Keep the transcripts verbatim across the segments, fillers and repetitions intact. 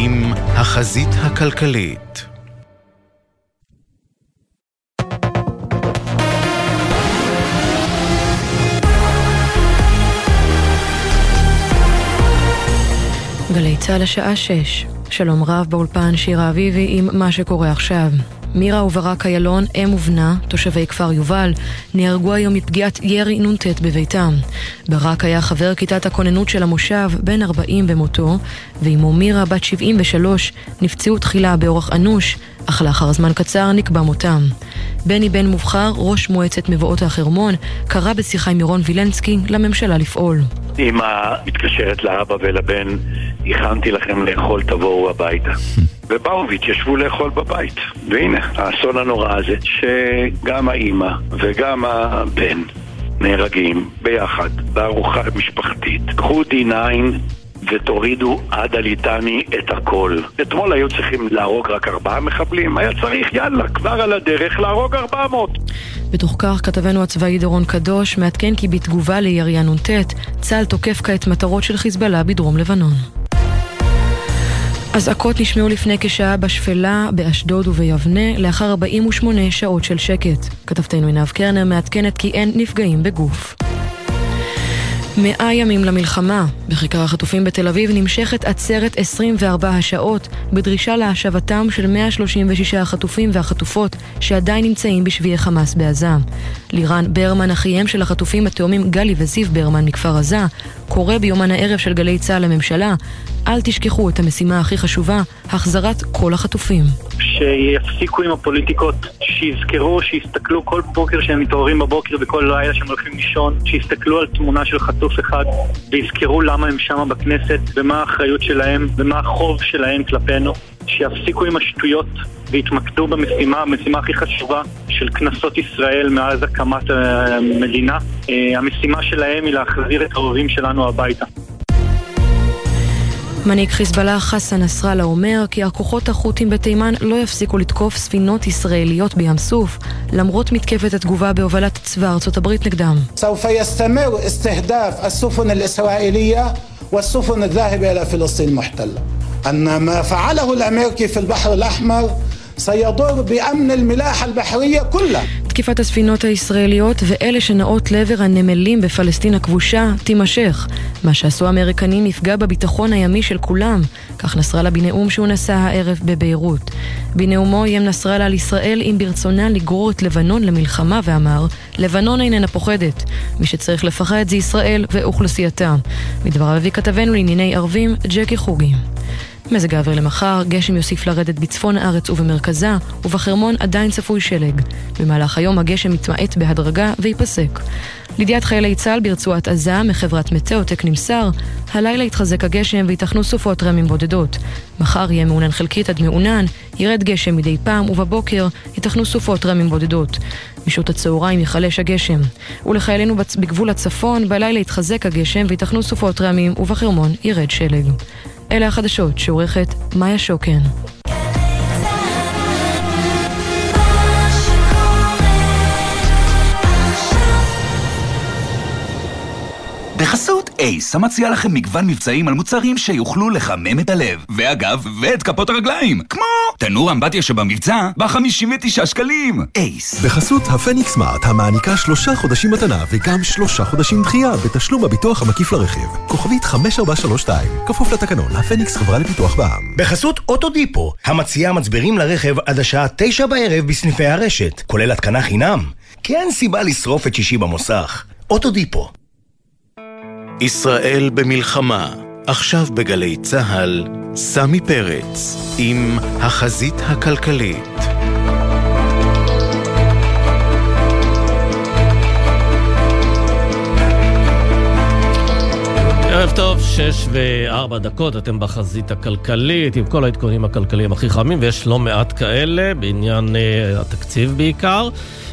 עם החזית הכלכלית. גלי צה"ל השעה שש. שלום רב באולפן שירה אביבי עם מה שקורה עכשיו. מירה וברק איילון, אם ובנה, תושבי כפר יובל, נהרגו היום מפגיעת ירי נונטט בביתם. ברק היה חבר כיתת הכוננות של המושב, בן ארבעים במותו, ואימו מירה, בת שבעים ושלוש, נפצעו תחילה באורח אנוש, אך לאחר זמן קצר נקבע מותם. בני בן מובחר, ראש מועצת מבואות החרמון, קרא בשיחה עם מירון וילנסקי לממשלה לפעול. אמא מתקשרת לאבא ולבן, הכנתי לכם לאכול, תבואו הביתה. ובאו והתיישבו לאכול בבית. והנה, האסון הנורא הזה, שגם האמא וגם הבן נהרגים ביחד, בארוחה משפחתית. קחו די ניין ותורידו עד הליטני את הכל. אתמול היו צריכים להרוג רק ארבעה מחבלים, היה צריך יאללה כבר על הדרך להרוג ארבע מאות. בתוך כך כתבנו הצבאי דורון קדוש מעדכן כי בתגובה לירי הנונטט צה"ל תוקף כעת מטרות של חיזבאללה בדרום לבנון. אזעקות נשמעו לפני כשעה בשפלה, באשדוד וביבנה, לאחר ארבעים ושמונה שעות של שקט. כתבתנו ענת קרנר מעדכנת כי אין נפגעים בגוף. מאה ימים למלחמה. בחיקר החטופים בתל אביב נמשכת עצרת עשרים וארבע השעות בדרישה להשבתם של מאה שלושים ושש החטופים והחטופות שעדיין נמצאים בשבי החמאס בעזה. ליראן ברמן, אחיהם של החטופים התאומים גלי וזיו ברמן מכפר עזה, קורא ביומן הערב של גלי צה"ל לממשלה, אל תשכחו את המשימה הכי חשובה, החזרת כל החטופים. שיפסיקו עם הפוליטיקות, שיזכרו, שיסתכלו כל בוקר שהם מתעוררים בבוקר וכל לילה שהם הולכים לישון, שיסתכלו על תמונה של חטוף אחד ויזכרו למה הם שמה בכנסת ומה האחריות שלהם ומה החוב שלהם כלפינו. שיפסיקו עם השטויות והתמקדו במשימה, המשימה הכי חשובה של כנסות ישראל מאז הקמת המדינה. המשימה שלהם היא להחזיר את האוהבים שלנו הביתה. מנהיג חיזבאללה חסן נסראללה אומר כי הכוחות החות'ים בתימן לא יפסיקו לתקוף ספינות ישראליות בים סוף, למרות מתקפת התגובה בהובלת צבא ארצות הברית נגדם. סוף יסתמר استهداف السفن الاسرائيليه والسفن الذاهبه الى فلسطين المحتله ان ما فعله الامريكي في البحر الاحمر سيضر بامن الملاحه البحريه كلها. תקיפת הספינות הישראליות ואלה שנעות לעבר הנמלים בפלסטין הכבושה תימשך. מה שעשו האמריקנים יפגע בביטחון הימי של כולם, כך נסראללה בנאום שהוא נשא הערב בביירות. בנאומו ים נסראללה על ישראל אם ברצונה לגרור את לבנון למלחמה ואמר, לבנון איננה פוחדת, מי שצריך לפחד זה ישראל ואוכלוסייתה. מדבר אבי כתבנו לענייני ערבים ג'קי חוגי. מזג האוויר למחר, גשם יוסיף לרדת בצפון הארץ ובמרכזה, ובחרמון עדיין צפוי שלג. במהלך היום הגשם מתמעט בהדרגה ויפסק. לידיעת חיילי צה"ל ברצועת עזה מחברת מטאוטק נמסר, הלילה יתחזק הגשם ויתכנו סופות רמים בודדות. מחר יהיה מעונן חלקית עד מעונן, ירד גשם מדי פעם ובבוקר יתכנו סופות רמים בודדות. בשעות הצהריים יחלש הגשם. ולחיילינו בגבול הצפון, בלילה יתחזק הגשם ויתכנו סופות רמים ובחרמון ירד שלג. אלה החדשות שעורכת מאיה שוקן. בחסות אייס, המציע לכם מגוון מבצעים על מוצרים שיוכלו לחמם את הלב, ואגב, ואת כפות הרגליים, כמו תנור אמבטיה שבמבצע ב-חמישים ותשעה שקלים. אייס. בחסות הפניקס מארט, המעניקה שלושה חודשים מתנה וגם שלושה חודשים דחייה בתשלום הביטוח המקיף לרכיב. כוכבית חמש ארבע שלוש שתיים, כפוף לתקנון, הפניקס חברה לפיתוח בע"מ. בחסות אוטו דיפו, המציע מצברים לרכב עד השעה תשע בערב בסניפי הרשת, כולל התקנה חינם, כי אין סיבה לשרוף את שישי במוסך. אוטו דיפו. ישראל במלחמה, עכשיו בגלי צהל, סמי פרץ, עם החזית הכלכלית. ערב טוב, שש וארבע דקות, אתם בחזית הכלכלית, עם כל העדכונים הכלכליים הכי חמים, ויש לא מעט כאלה, בעניין uh, התקציב בעיקר.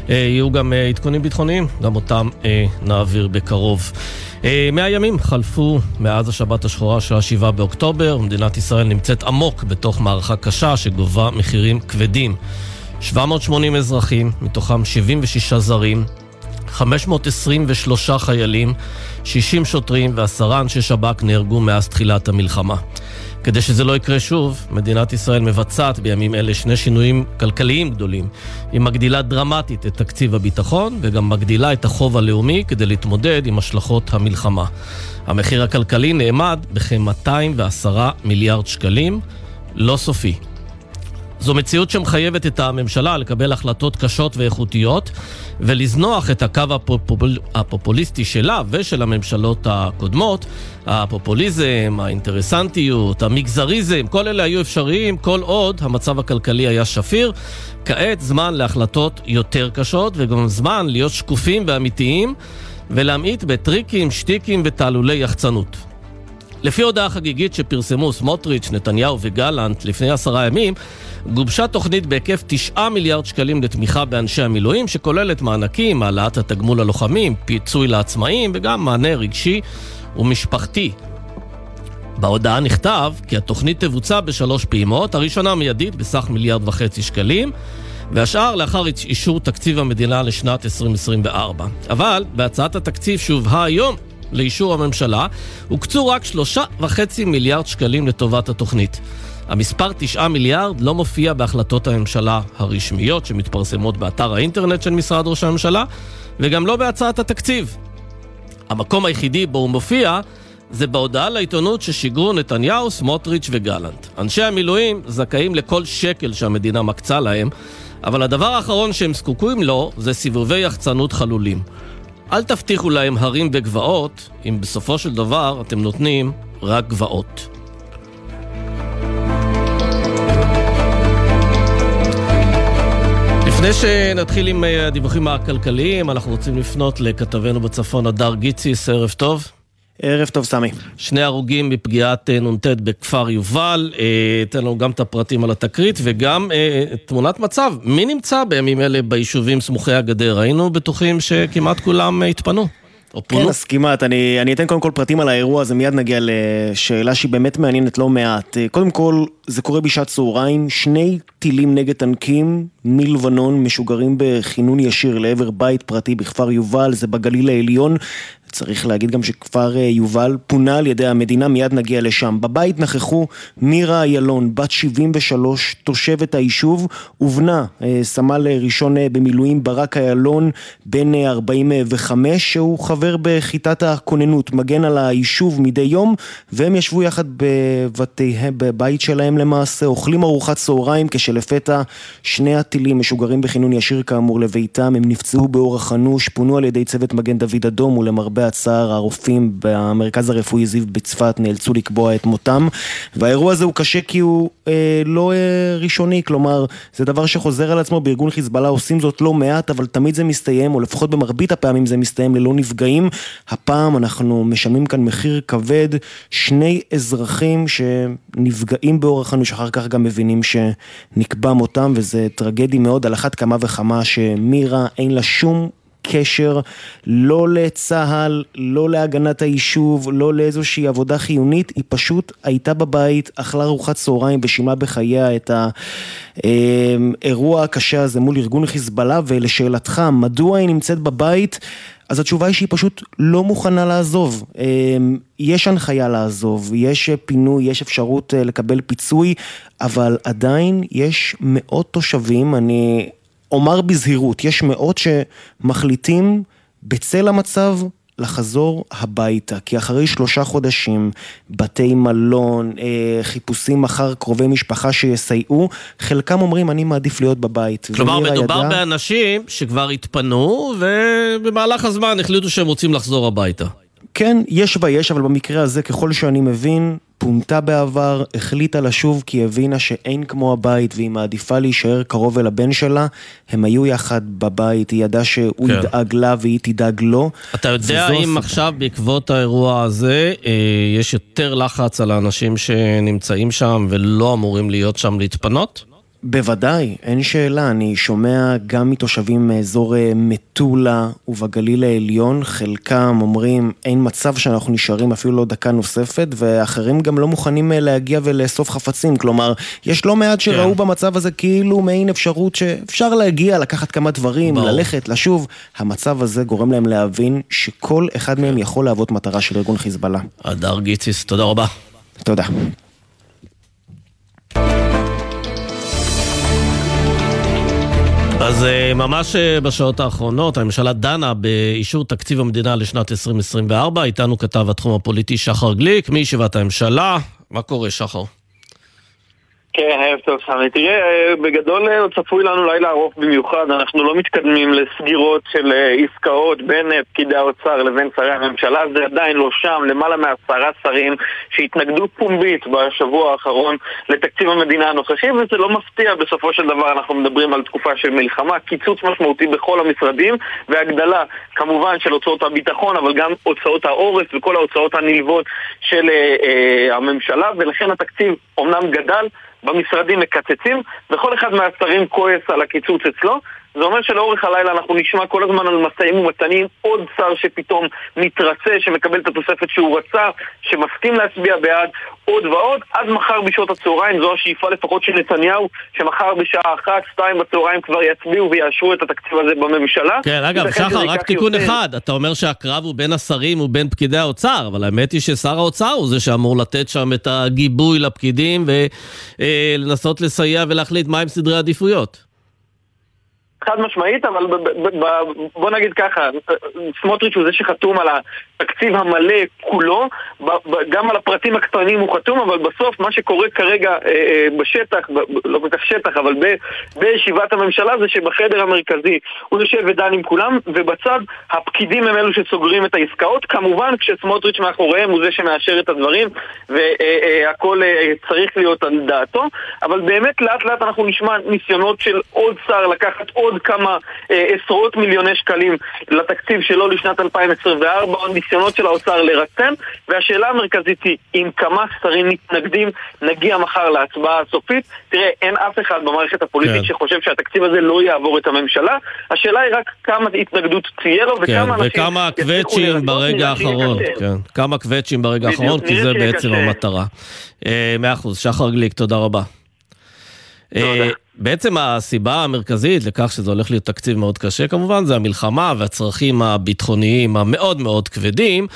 Uh, יהיו גם uh, עדכונים ביטחוניים, גם אותם uh, נעביר בקרוב. מאה ימים חלפו מאז השבת השחורה של השבעה באוקטובר. מדינת ישראל נמצאת עמוק בתוך מערכה קשה שגובה מחירים כבדים. שבע מאות ושמונים אזרחים, מתוכם שבעים ושש זרים, חמש מאות עשרים ושלושה חיילים, שישים שוטרים ועשרה אנשי שב"כ נהרגו מאז תחילת המלחמה. כדי שזה לא יקרה שוב, מדינת ישראל מבצעת בימים אלה שני שינויים כלכליים גדולים. היא מגדילה דרמטית את תקציב הביטחון, וגם מגדילה את החוב הלאומי כדי להתמודד עם השלכות המלחמה. המחיר הכלכלי נאמד בכ-מאתיים ועשרה מיליארד שקלים, לא סופי. זו מציאות שמחייבת את הממשלה לקבל החלטות קשות ואיכותיות, ולזנוח את הקו הפופול... הפופוליסטי שלה ושל הממשלות הקודמות. הפופוליזם, האינטרסנטיות, המגזריזם, כל אלה היו אפשריים כל עוד המצב הכלכלי היה שפיר. כעת זמן להחלטות יותר קשות, וגם זמן להיות שקופים ואמיתיים, ולהמעיט בטריקים, שטיקים ותעלולי יחצנות. לפי הודעה חגיגית שפרסמו סמוטריץ', נתניהו וגלנט לפני עשרה ימים, גובשה תוכנית בהיקף תשעה מיליארד שקלים לתמיכה באנשי המילואים, שכוללת מענקים, העלאת התגמול ללוחמים, פיצוי לעצמאים וגם מענה רגשי ומשפחתי. בהודעה נכתב כי התוכנית תבוצע בשלוש פעימות, הראשונה מיידית בסך מיליארד וחצי שקלים, והשאר לאחר אישור תקציב המדינה לשנת עשרים עשרים וארבע. אבל בהצעת התקציב שהובאה היום לאישור הממשלה, הוקצו רק שלושה וחצי מיליארד שקלים לטובת התוכנית. המספר תשעה מיליארד לא מופיע בהחלטות הממשלה הרשמיות שמתפרסמות באתר האינטרנט של משרד ראש הממשלה, וגם לא בהצעת התקציב. המקום היחידי בו הוא מופיע זה בהודעה לעיתונות ששיגרו נתניהו, סמוטריץ' וגלנט. אנשי המילואים זכאים לכל שקל שהמדינה מקצה להם, אבל הדבר האחרון שהם זקוקים לו זה סיבובי יחצנות חלולים. אל תבטיחו להם הרים וגבעות, אם בסופו של דבר אתם נותנים רק גבעות. לפני שנתחיל עם הדיווחים הכלכליים, אנחנו רוצים לפנות לכתבנו בצפון, הדר גיציס. ערב טוב. ערב טוב, סמי. שני הרוגים בפגיעת נונטט בכפר יובל, תן לנו גם את הפרטים על התקרית, וגם תמונת מצב, מי נמצא בימים אלה ביישובים סמוכי הגדר? היינו בטוחים שכמעט כולם התפנו. כן, אז כמעט, אני, אני אתן קודם כל פרטים על האירוע, אז מיד נגיע לשאלה שהיא באמת מעניינת לא מעט. קודם כל, זה קורה בשעת צהריים, שני טילים נגד טנקים מלבנון משוגרים בכינון ישיר לעבר בית פרטי בכפר יובל, זה בגליל העליון. צריך להגיד גם שכפר יובל פונה על ידי המדינה, מיד נגיע לשם. בבית נכחו מירה איילון, בת שבעים ושלוש, תושבת היישוב, ובנה, סמל ראשון במילואים ברק איילון, בן ארבעים וחמש, שהוא חבר בחיטת הכוננות, מגן על היישוב מדי יום, והם ישבו יחד בבתיהם, בבית שלהם למעשה, אוכלים ארוחת צהריים, כשלפתע שני הטילים משוגרים בכינון ישיר כאמור לביתם, הם נפצעו באורח אנוש, פונו על ידי צוות מגן דוד אדום, ולמרבה הצער, הרופאים במרכז הרפואי זיו בצפת נאלצו לקבוע את מותם, והאירוע הזה הוא קשה כי הוא אה, לא אה, ראשוני, כלומר זה דבר שחוזר על עצמו, בארגון חיזבאללה עושים זאת לא מעט, אבל תמיד זה מסתיים, או לפחות במרבית הפעמים זה מסתיים ללא נפגעים. הפעם אנחנו משלמים כאן מחיר כבד, שני אזרחים שנפגעים באורח אנוש, אחר כך גם מבינים שנקבע מותם, וזה טרגדי מאוד, על אחת כמה וכמה שמירה אין לה שום קשר, לא לצהל, לא להגנת היישוב, לא לאיזושהי עבודה חיונית, היא פשוט הייתה בבית, אכלה ארוחת צהריים ושימה בחייה את האירוע הקשה הזה מול ארגון חיזבאללה. ולשאלתך, מדוע היא נמצאת בבית? אז התשובה היא שהיא פשוט לא מוכנה לעזוב. יש הנחיה לעזוב, יש פינוי, יש אפשרות לקבל פיצוי, אבל עדיין יש מאות תושבים, אני אומר בזהירות, יש מאות שמחליטים בצל המצב לחזור הביתה, כי אחרי שלושה חודשים, בתי מלון, חיפושים אחר קרובי משפחה שיסייעו, חלקם אומרים, אני מעדיף להיות בבית. כלומר, מדובר ידע... באנשים שכבר התפנו, ובמהלך הזמן החליטו שהם רוצים לחזור הביתה. כן, יש ויש, אבל במקרה הזה, ככל שאני מבין, פונתה בעבר, החליטה לשוב כי הבינה שאין כמו הבית, והיא מעדיפה להישאר קרוב אל הבן שלה. הם היו יחד בבית, היא ידעה שהוא ידאג לה והיא תדאג לו. אתה יודע אם עכשיו בעקבות האירוע הזה יש יותר לחץ על האנשים שנמצאים שם ולא אמורים להיות שם להתפנות? בוודאי, אין שאלה, אני שומע גם מתושבים מאזור מטולה ובגליל העליון, חלקם אומרים אין מצב שאנחנו נשארים אפילו לא דקה נוספת, ואחרים גם לא מוכנים להגיע ולאסוף חפצים, כלומר, יש לא מעט שראו כן. במצב הזה כאילו מעין אפשרות שאפשר להגיע, לקחת כמה דברים, בוא. ללכת, לשוב, המצב הזה גורם להם להבין שכל אחד מהם יכול להוות מטרה של ארגון חיזבאללה. אדר גיציס, תודה רבה. תודה. אז ממש בשעות האחרונות הממשלה דנה באישור תקציב המדינה לשנת עשרים עשרים וארבע. איתנו כתב התחום הפוליטי שחר גליק מישיבת הממשלה. מה קורה שחר? כן, ערב טוב סמי. תראה, בגדול צפוי לנו לילה ארוך במיוחד. אנחנו לא מתקדמים לסגירות של עסקאות בין פקידי האוצר לבין שרי הממשלה, זה עדיין לא שם. למעלה מעשרה שרים שהתנגדו פומבית בשבוע האחרון לתקציב המדינה הנוכחי, וזה לא מפתיע. בסופו של דבר אנחנו מדברים על תקופה של מלחמה, קיצוץ משמעותי בכל המשרדים והגדלה כמובן של הוצאות הביטחון, אבל גם הוצאות העורף וכל ההוצאות הנלוות של אה, אה, הממשלה, ולכן התקציב אומנם גדל, במשרדים מקצצים, וכל אחד מהשרים כועס על הקיצוץ אצלו. זה אומר שלאורך הלילה אנחנו נשמע כל הזמן על מסעים ומתנים, עוד שר שפתאום מתרצה, שמקבל את התוספת שהוא רצה, שמסכים להצביע בעד, עוד ועוד, עד מחר בשעות הצהריים. זו השאיפה לפחות של נתניהו, שמחר בשעה אחת, שתיים בצהריים כבר יצביעו ויאשרו את התקציב הזה בממשלה. כן, אגב, שחר, רק תיקון אחד, אתה אומר שהקרב הוא בין השרים ובין פקידי האוצר, אבל האמת היא ששר האוצר הוא זה שאמור לתת שם את הגיבוי לפקידים ולנסות לסייע ולהחליט מהם סדרי עדיפויות. חד משמעית, אבל ב- ב- ב- בוא נגיד ככה, סמוטריץ' הוא זה שחתום על התקציב המלא כולו, ב- ב- גם על הפרטים הקטנים הוא חתום, אבל בסוף מה שקורה כרגע א- א- בשטח, ב- לא בכך שטח, אבל ב- בישיבת הממשלה, זה שבחדר המרכזי הוא יושב ודן עם כולם, ובצד הפקידים הם אלו שסוגרים את העסקאות, כמובן כשסמוטריץ' מאחוריהם הוא זה שמאשר את הדברים, והכל א- א- צריך להיות על דעתו, אבל באמת לאט לאט אנחנו נשמע ניסיונות של עוד שר לקחת עוד כמה אה, עשרות מיליוני שקלים לתקציב שלו לשנת אלפיים עשרים וארבע, ניסיונות של האוצר לרצן, והשאלה המרכזית היא אם כמה שרים מתנגדים נגיע מחר להצבעה הסופית. תראה, אין אף אחד במערכת הפוליטית כן. שחושב שהתקציב הזה לא יעבור את הממשלה. השאלה היא רק כמה התנגדות תהיה לו, וכמה כן, אנשים וכמה קווצ'ים ברגע האחרון כן. כמה קווצ'ים ברגע האחרון, כי זה בעצם קשה. המטרה. אה, מאה אחוז, שחר גליק, תודה רבה. תודה. בעצם הסיבה המרכזית לכך שזה הולך להיות תקציב מאוד קשה, כמובן, זה המלחמה והצרכים הביטחוניים המאוד מאוד כבדים.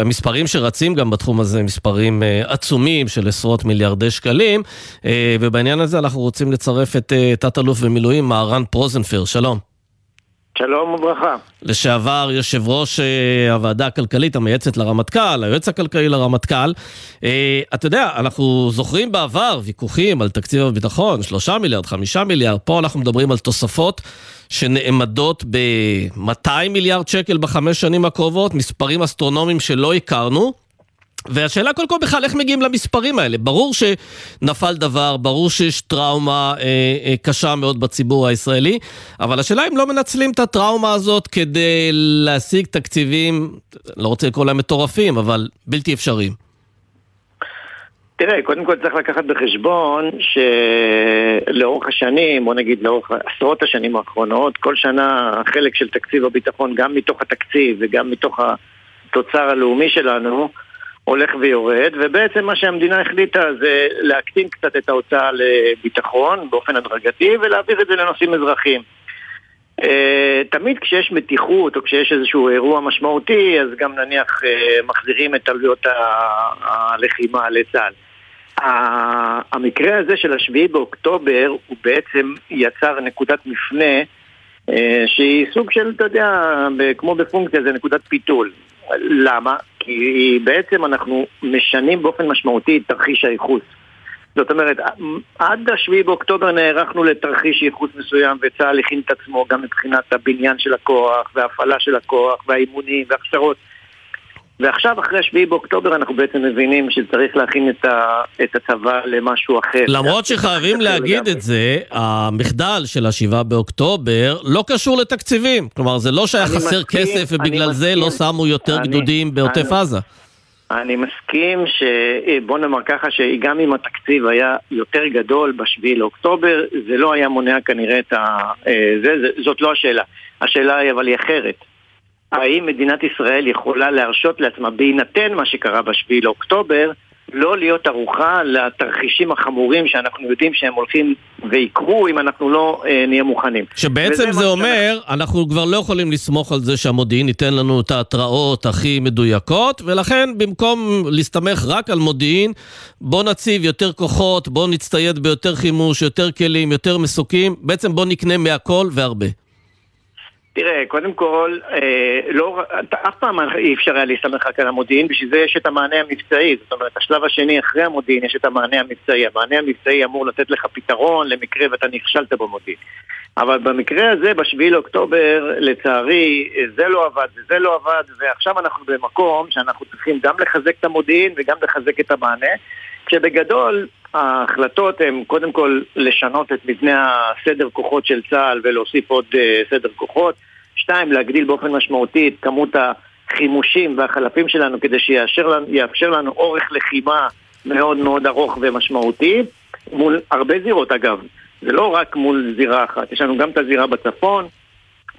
המספרים שרצים גם בתחום הזה, מספרים עצומים של עשרות מיליארדי שקלים, ובעניין הזה אנחנו רוצים לצרף את תת-אלוף במילואים מהרן פרוזנפיר. שלום. שלום וברכה. לשעבר יושב ראש הוועדה הכלכלית המייעצת לרמטכ"ל, היועץ הכלכלי לרמטכ"ל. אתה יודע, אנחנו זוכרים בעבר ויכוחים על תקציב הביטחון, שלושה מיליארד, חמישה מיליארד, פה אנחנו מדברים על תוספות שנעמדות ב-מאתיים מיליארד שקל בחמש שנים הקרובות, מספרים אסטרונומיים שלא הכרנו, והשאלה קודם כל בכלל, איך מגיעים למספרים האלה? ברור שנפל דבר, ברור שיש טראומה אה, אה, קשה מאוד בציבור הישראלי, אבל השאלה אם לא מנצלים את הטראומה הזאת כדי להשיג תקציבים, לא רוצה לקרוא להם מטורפים, אבל בלתי אפשריים. תראה, קודם כל צריך לקחת בחשבון שלאורך השנים, בוא נגיד לאורך עשרות השנים האחרונות, כל שנה החלק של תקציב הביטחון, גם מתוך התקציב וגם מתוך התוצר הלאומי שלנו, הולך ויורד, ובעצם מה שהמדינה החליטה זה להקטין קצת את ההוצאה לביטחון באופן הדרגתי ולהעביר את זה לנושאים אזרחיים. תמיד כשיש מתיחות או כשיש איזשהו אירוע משמעותי, אז גם נניח מחזירים את עלויות הלחימה לצה"ל. המקרה הזה של השביעי באוקטובר הוא בעצם יצר נקודת מפנה שהיא סוג של, אתה יודע, כמו בפונקציה, זה נקודת פיתול. למה? כי בעצם אנחנו משנים באופן משמעותי את תרחיש הייחוס. זאת אומרת, עד השביעי באוקטובר נערכנו לתרחיש ייחוס מסוים, וצה"ל הכין את עצמו גם מבחינת הבניין של הכוח, והפעלה של הכוח, והאימונים, והכשרות. ועכשיו, אחרי שביעי באוקטובר, אנחנו בעצם מבינים שצריך להכין את, ה, את הצבא למשהו אחר. למרות שחייבים להגיד את זה, המחדל של השבעה באוקטובר לא קשור לתקציבים. כלומר, זה לא שהיה חסר כסף, ובגלל זה לא שמו יותר גדודים בעוטף עזה. אני מסכים ש... בוא נאמר ככה, שגם אם התקציב היה יותר גדול בשביעי לאוקטובר, זה לא היה מונע כנראה את ה... זאת לא השאלה. השאלה היא אבל היא אחרת. האם מדינת ישראל יכולה להרשות לעצמה, בהינתן מה שקרה בשביעי לאוקטובר, לא להיות ערוכה לתרחישים החמורים שאנחנו יודעים שהם הולכים ויקרו אם אנחנו לא אה, נהיה מוכנים. שבעצם זה אומר, שאנחנו... אנחנו כבר לא יכולים לסמוך על זה שהמודיעין ייתן לנו את ההתראות הכי מדויקות, ולכן במקום להסתמך רק על מודיעין, בוא נציב יותר כוחות, בוא נצטייד ביותר חימוש, יותר כלים, יותר מסוקים, בעצם בוא נקנה מהכל והרבה. תראה, קודם כל, אה, לא, אף פעם אי אפשר היה להסתמך רק על המודיעין, בשביל זה יש את המענה המבצעי, זאת אומרת, השלב השני אחרי המודיעין יש את המענה המבצעי, המענה המבצעי אמור לתת לך פתרון למקרה ואתה נכשלת במודיעין. אבל במקרה הזה, בשביל אוקטובר, לצערי, זה לא עבד וזה לא עבד, ועכשיו אנחנו במקום שאנחנו צריכים גם לחזק את המודיעין וגם לחזק את המענה, כשבגדול ההחלטות הן קודם כל לשנות את מבנה הסדר כוחות של צה"ל ולהוסיף עוד סדר כוחות. שתיים, להגדיל באופן משמעותי את כמות החימושים והחלפים שלנו כדי שיאפשר לנו אורך לחימה מאוד מאוד ארוך ומשמעותי, מול הרבה זירות אגב. זה לא רק מול זירה אחת, יש לנו גם את הזירה בצפון,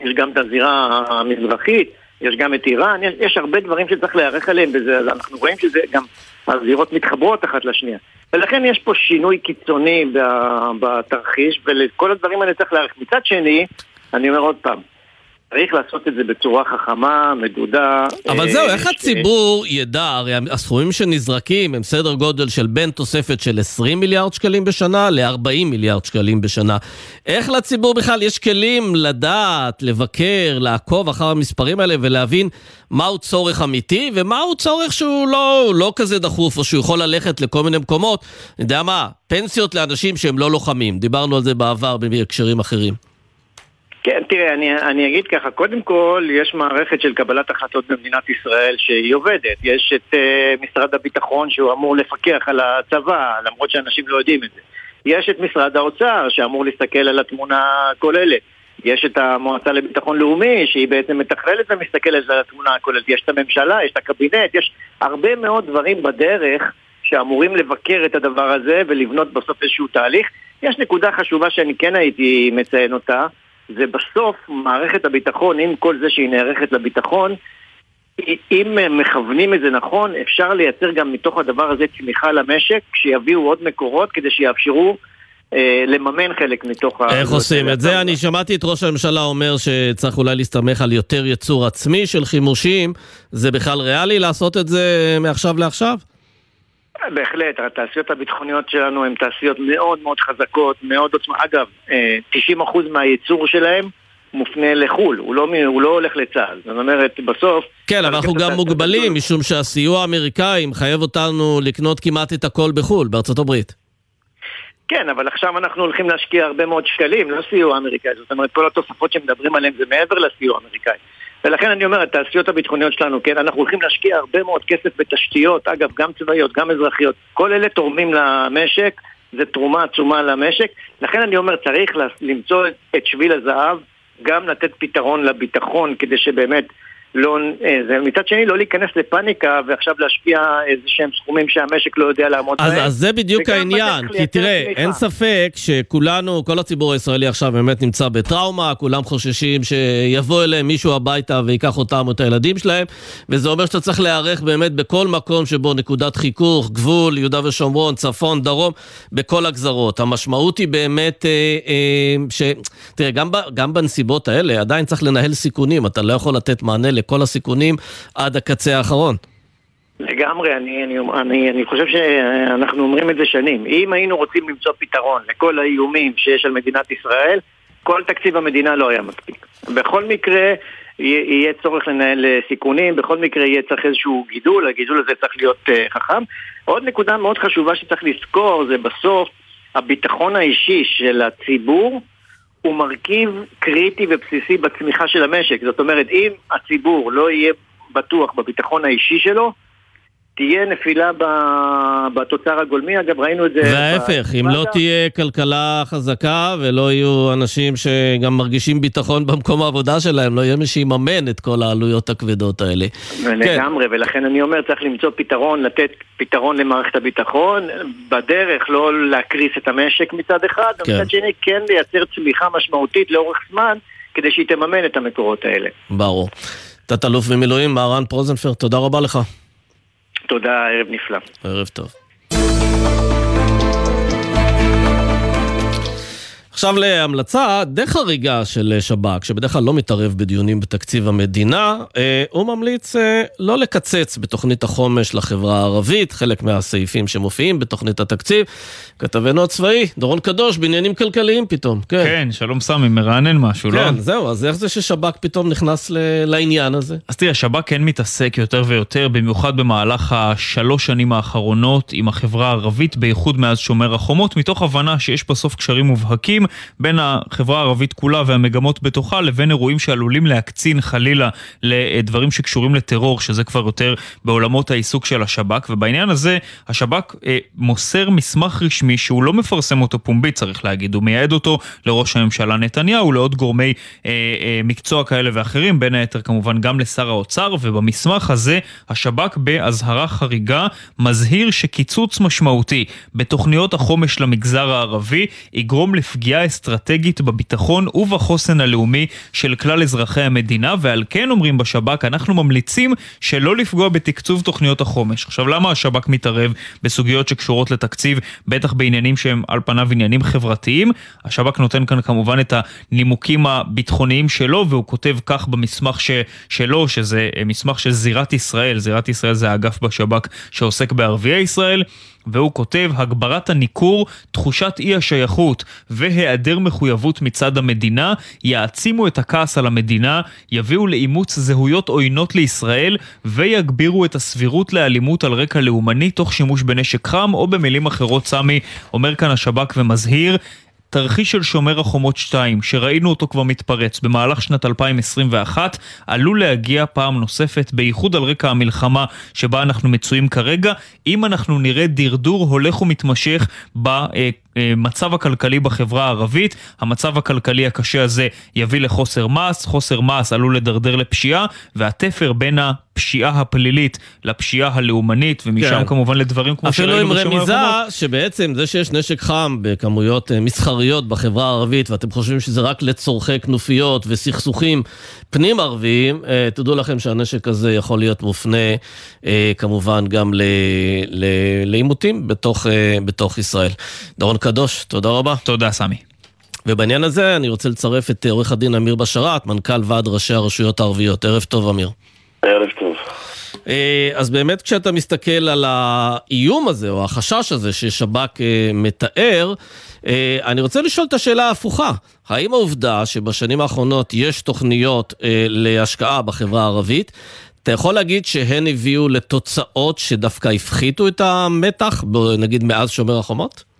יש גם את הזירה המזרחית, יש גם את איראן, יש, יש הרבה דברים שצריך להיערך עליהם בזה, אז אנחנו רואים שזה גם הזירות מתחברות אחת לשנייה. ולכן יש פה שינוי קיצוני בתרחיש, ולכל הדברים האלה צריך להיערך. מצד שני, אני אומר עוד פעם, צריך לעשות את זה בצורה חכמה, מדודה. אבל זהו, איך הציבור ידע? הרי הסכומים שנזרקים הם סדר גודל של בין תוספת של עשרים מיליארד שקלים בשנה ל-ארבעים מיליארד שקלים בשנה. איך לציבור בכלל יש כלים לדעת, לבקר, לעקוב אחר המספרים האלה ולהבין מהו צורך אמיתי ומהו צורך שהוא לא, לא כזה דחוף או שהוא יכול ללכת לכל מיני מקומות? אני יודע מה, פנסיות לאנשים שהם לא לוחמים. דיברנו על זה בעבר בהקשרים אחרים. כן, תראה, אני, אני אגיד ככה, קודם כל, יש מערכת של קבלת החלטות במדינת ישראל שהיא עובדת. יש את uh, משרד הביטחון שהוא אמור לפקח על הצבא, למרות שאנשים לא יודעים את זה. יש את משרד האוצר שאמור להסתכל על התמונה הכוללת. יש את המועצה לביטחון לאומי שהיא בעצם מתכללת ומסתכלת על התמונה הכוללת. יש את הממשלה, יש את הקבינט, יש הרבה מאוד דברים בדרך שאמורים לבקר את הדבר הזה ולבנות בסוף איזשהו תהליך. יש נקודה חשובה שאני כן הייתי מציין אותה, זה בסוף מערכת הביטחון, עם כל זה שהיא נערכת לביטחון, אם מכוונים את זה נכון, אפשר לייצר גם מתוך הדבר הזה צמיחה למשק, שיביאו עוד מקורות כדי שיאפשרו אה, לממן חלק מתוך... איך עושים את זה? אני שמעתי את ראש הממשלה אומר שצריך אולי להסתמך על יותר יצור עצמי של חימושים, זה בכלל ריאלי לעשות את זה מעכשיו לעכשיו? בהחלט, התעשיות הביטחוניות שלנו הן תעשיות מאוד מאוד חזקות, מאוד עוצמה. אגב, תשעים אחוז מהייצור שלהם מופנה לחול, הוא לא, הוא לא הולך לצה"ל. זאת אומרת, בסוף... כן, אבל אנחנו גם מוגבלים, משום שהסיוע האמריקאי מחייב אותנו לקנות כמעט את הכל בחול, בארצות הברית. כן, אבל עכשיו אנחנו הולכים להשקיע הרבה מאוד שקלים, לא סיוע אמריקאי. זאת אומרת, כל התוספות שמדברים עליהם זה מעבר לסיוע אמריקאי. ולכן אני אומר, התעשיות הביטחוניות שלנו, כן, אנחנו הולכים להשקיע הרבה מאוד כסף בתשתיות, אגב, גם צבאיות, גם אזרחיות, כל אלה תורמים למשק, זה תרומה עצומה למשק, לכן אני אומר, צריך למצוא את שביל הזהב, גם לתת פתרון לביטחון, כדי שבאמת לא, מצד שני, לא להיכנס לפניקה, ועכשיו להשפיע איזשהם סכומים שהמשק לא יודע לעמוד אז, בהם. אז זה בדיוק העניין, כי תראה, אין ספק שכולנו, כל הציבור הישראלי עכשיו באמת נמצא בטראומה, כולם חוששים שיבוא אליהם מישהו הביתה ויקח אותם או את הילדים שלהם, וזה אומר שאתה צריך להיערך באמת בכל מקום שבו נקודת חיכוך, גבול, יהודה ושומרון, צפון, דרום, בכל הגזרות. המשמעות היא באמת, אה, אה, ש... תראה, גם, גם בנסיבות האלה, עדיין צריך לנהל סיכונים, אתה לא יכול לתת מענה כל הסיכונים עד הקצה האחרון. לגמרי, אני, אני, אני, אני חושב שאנחנו אומרים את זה שנים. אם היינו רוצים למצוא פתרון לכל האיומים שיש על מדינת ישראל, כל תקציב המדינה לא היה מספיק. בכל מקרה יהיה צורך לנהל סיכונים, בכל מקרה יהיה צריך איזשהו גידול, הגידול הזה צריך להיות חכם. עוד נקודה מאוד חשובה שצריך לזכור, זה בסוף הביטחון האישי של הציבור, הוא מרכיב קריטי ובסיסי בצמיחה של המשק. זאת אומרת, אם הציבור לא יהיה בטוח בביטחון האישי שלו, תהיה נפילה בתוצר הגולמי. אגב, ראינו את זה... וההפך, אם לא תהיה כלכלה חזקה, ולא יהיו אנשים שגם מרגישים ביטחון במקום העבודה שלהם, לא יהיה מי שיממן את כל העלויות הכבדות האלה. לגמרי, ולכן אני אומר, צריך למצוא פתרון, לתת פתרון למערכת הביטחון, בדרך לא להקריס את המשק מצד אחד, ומצד שני כן לייצר צמיחה משמעותית לאורך זמן, כדי שהיא תממן את המקורות האלה. ברור. תת-אלוף במילואים, מהרן פרוזנפיר, תודה רבה לך. תודה, ערב נפלא. ערב טוב. עכשיו להמלצה די חריגה של שב"כ, שבדרך כלל לא מתערב בדיונים בתקציב המדינה, הוא ממליץ לא לקצץ בתוכנית החומש לחברה הערבית, חלק מהסעיפים שמופיעים בתוכנית התקציב. כתבנו הצבאי, דורון קדוש, בעניינים כלכליים פתאום. כן, כן, שלום סמי, מרענן משהו, כן, לא? כן, זהו, אז איך זה ששב"כ פתאום נכנס ל- לעניין הזה? אז תראה, שב"כ כן מתעסק יותר ויותר, במיוחד במהלך השלוש שנים האחרונות עם החברה הערבית, בייחוד מאז שומר החומות, מתוך הבנה שיש בסוף קשרים מובהקים בין החברה הערבית כולה והמגמות בתוכה, לבין אירועים שעלולים להקצין חלילה לדברים שקשורים לטרור, שזה כבר יותר בעולמות העיסוק של השב"כ, ובעניין הזה השב"כ אה, מוסר מסמך רשמי שהוא לא מפרסם אותו פומבית, צריך להגיד, הוא מייעד אותו לראש הממשלה נתניהו, לעוד גורמי אה, אה, מקצוע כאלה ואחרים, בין היתר כמובן גם לשר האוצר, ובמסמך הזה השב"כ בהזהרה חריגה מזהיר שקיצוץ משמעותי בתוכניות החומש למגזר הערבי יגרום לפגיעה אסטרטגית בביטחון ובחוסן הלאומי של כלל אזרחי המדינה, ועל כן אומרים בשב"כ, אנחנו ממליצים שלא לפגוע בתקצוב תוכניות החומש. עכשיו, למה השב"כ מתערב בסוגיות שקשורות לתקציב, בטח בעניינים שהם על פניו עניינים חברתיים? השב"כ נותן כאן כמובן את הנימוקים הביטחוניים שלו, והוא כותב כך במסמך ש... שלו, שזה מסמך של זירת ישראל. זירת ישראל זה האגף בשב"כ שעוסק בערביי ישראל, והוא כותב, הגברת הניקור, תחושת אי השייכות והיעדר מחויבות מצד המדינה יעצימו את הכעס על המדינה, יביאו לאימוץ זהויות עוינות לישראל ויגבירו את הסבירות לאלימות על רקע לאומני תוך שימוש בנשק חם, או במילים אחרות סמי, אומר כאן השב"כ ומזהיר, תרחיש של שומר החומות שתיים, שראינו אותו כבר מתפרץ במהלך שנת אלפיים עשרים ואחת, עלול להגיע פעם נוספת, בייחוד על רקע המלחמה שבה אנחנו מצויים כרגע, אם אנחנו נראה דרדור הולך ומתמשך במצב הכלכלי בחברה הערבית. המצב הכלכלי הקשה הזה יביא לחוסר מס, חוסר מס עלול לדרדר לפשיעה, והתפר בין ה... פשיעה הפלילית לפשיעה הלאומנית, ומשם כן. כמובן לדברים כמו שראינו. אפילו עם רמיזה שבעצם זה שיש נשק חם בכמויות מסחריות בחברה הערבית, ואתם חושבים שזה רק לצורכי כנופיות וסכסוכים פנים ערביים, תדעו לכם שהנשק הזה יכול להיות מופנה כמובן גם לעימותים בתוך, בתוך ישראל. דורון קדוש, תודה רבה. תודה סמי. ובעניין הזה אני רוצה לצרף את עורך הדין אמיר בשרת, מנכ"ל ועד ראשי הרשויות הערביות. ערב טוב אמיר. ערב טוב. אז באמת כשאתה מסתכל על האיום הזה, או החשש הזה ששב"כ מתאר, אני רוצה לשאול את השאלה ההפוכה. האם העובדה שבשנים האחרונות יש תוכניות להשקעה בחברה הערבית, אתה יכול להגיד שהן הביאו לתוצאות שדווקא הפחיתו את המתח, נגיד מאז שומר החומות?